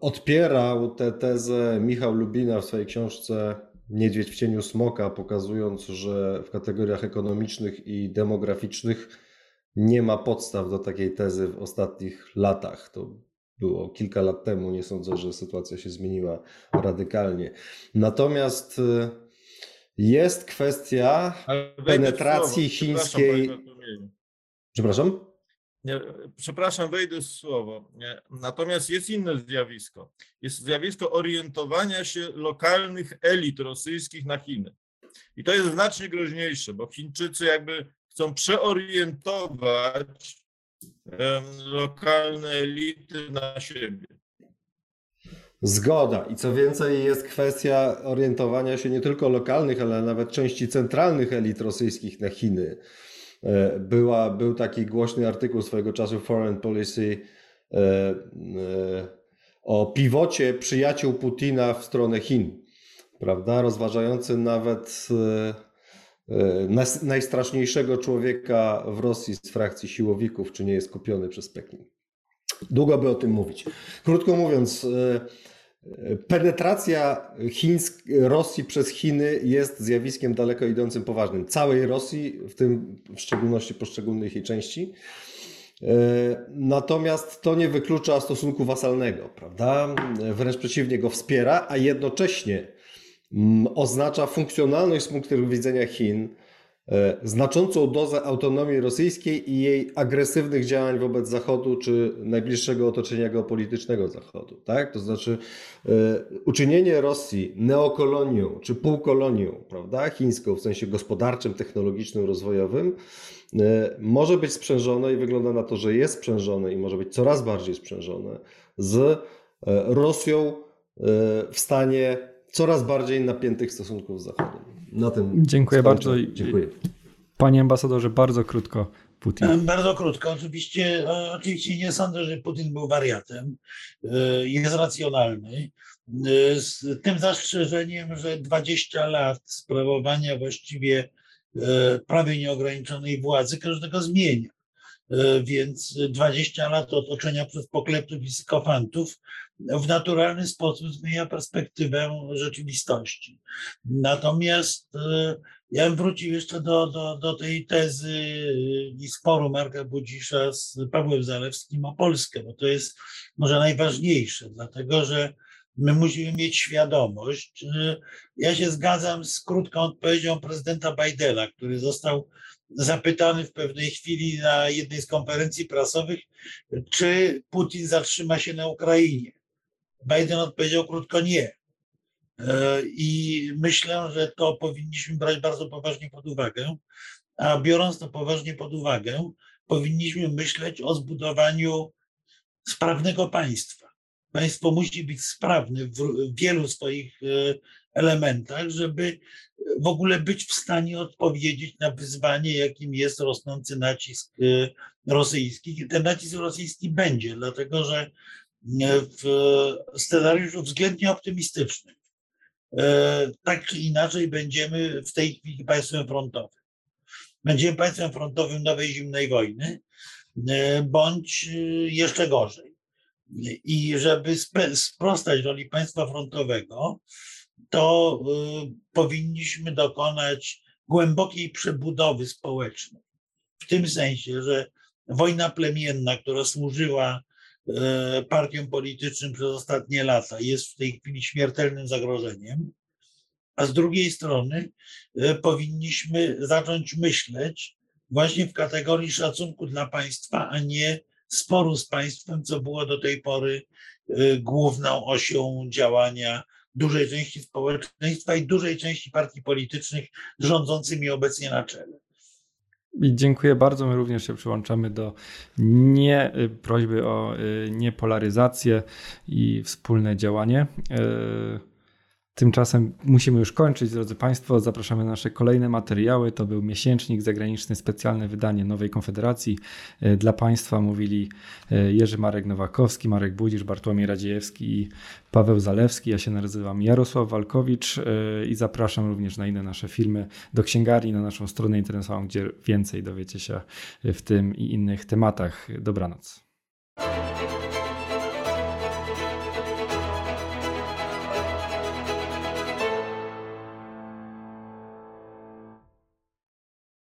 odpierał tę tezę Michał Lubina w swojej książce Niedźwiedź w cieniu smoka, pokazując, że w kategoriach ekonomicznych i demograficznych nie ma podstaw do takiej tezy w ostatnich latach. To było kilka lat temu, nie sądzę, że sytuacja się zmieniła radykalnie. Natomiast jest kwestia penetracji chińskiej... Przepraszam? Przepraszam, wejdę w słowo. Natomiast jest inne zjawisko. Jest zjawisko orientowania się lokalnych elit rosyjskich na Chiny. I to jest znacznie groźniejsze, bo Chińczycy jakby chcą przeorientować lokalne elity na siebie. Zgoda. I co więcej, jest kwestia orientowania się nie tylko lokalnych, ale nawet części centralnych elit rosyjskich na Chiny. Była, był taki głośny artykuł swojego czasu Foreign Policy e, e, o piwocie przyjaciół Putina w stronę Chin, prawda? Rozważający nawet e, e, najstraszniejszego człowieka w Rosji z frakcji siłowików, czy nie jest kupiony przez Pekin. Długo by o tym mówić. Krótko mówiąc, e, penetracja Chińsk, Rosji przez Chiny jest zjawiskiem daleko idącym, poważnym. Całej Rosji, w tym w szczególności poszczególnych jej części. Natomiast to nie wyklucza stosunku wasalnego, prawda? Wręcz przeciwnie, go wspiera, a jednocześnie oznacza funkcjonalność z punktu widzenia Chin, znaczącą dozę autonomii rosyjskiej i jej agresywnych działań wobec Zachodu czy najbliższego otoczenia geopolitycznego Zachodu. Tak? To znaczy y, uczynienie Rosji neokolonią czy półkolonią, prawda, chińską w sensie gospodarczym, technologicznym, rozwojowym y, może być sprzężone i wygląda na to, że jest sprzężone i może być coraz bardziej sprzężone z y, Rosją y, w stanie coraz bardziej napiętych stosunków z Zachodem. Na tym dziękuję bardzo. Dziękuję. Panie ambasadorze, bardzo krótko. Putin? Bardzo krótko. Oczywiście, oczywiście nie sądzę, że Putin był wariatem. Jest racjonalny. Z tym zastrzeżeniem, że dwadzieścia lat sprawowania właściwie prawie nieograniczonej władzy każdego zmienia. Więc dwadzieścia lat otoczenia przez pokleptów i skofantów w naturalny sposób zmienia perspektywę rzeczywistości. Natomiast ja bym wrócił jeszcze do, do, do tej tezy i sporu Marka Budzisza z Pawłem Zalewskim o Polskę, bo to jest może najważniejsze, dlatego że my musimy mieć świadomość. Ja się zgadzam z krótką odpowiedzią prezydenta Bidena, który został zapytany w pewnej chwili na jednej z konferencji prasowych, czy Putin zatrzyma się na Ukrainie. Biden odpowiedział krótko nie. I myślę, że to powinniśmy brać bardzo poważnie pod uwagę, a biorąc to poważnie pod uwagę, powinniśmy myśleć o zbudowaniu sprawnego państwa. Państwo musi być sprawne w wielu swoich elementach, żeby w ogóle być w stanie odpowiedzieć na wyzwanie, jakim jest rosnący nacisk rosyjski. Ten nacisk rosyjski będzie, dlatego że w scenariuszu względnie optymistycznym tak czy inaczej będziemy w tej chwili państwem frontowym. Będziemy państwem frontowym nowej zimnej wojny, bądź jeszcze gorzej. I żeby sprostać roli państwa frontowego, to powinniśmy dokonać głębokiej przebudowy społecznej. W tym sensie, że wojna plemienna, która służyła partiom politycznym przez ostatnie lata, jest w tej chwili śmiertelnym zagrożeniem, a z drugiej strony powinniśmy zacząć myśleć właśnie w kategorii szacunku dla państwa, a nie sporu z państwem, co było do tej pory główną osią działania dużej części społeczeństwa i dużej części partii politycznych rządzącymi obecnie na czele. I dziękuję bardzo. My również się przyłączamy do nie prośby o niepolaryzację i wspólne działanie. Tymczasem musimy już kończyć, drodzy Państwo. Zapraszamy na nasze kolejne materiały. To był miesięcznik zagraniczny, specjalne wydanie Nowej Konfederacji. Dla Państwa mówili Jerzy Marek Nowakowski, Marek Budzisz, Bartłomiej Radziejewski i Paweł Zalewski. Ja się nazywam Jarosław Walkowicz i zapraszam również na inne nasze filmy do księgarni, na naszą stronę internetową, gdzie więcej dowiecie się w tym i innych tematach. Dobranoc.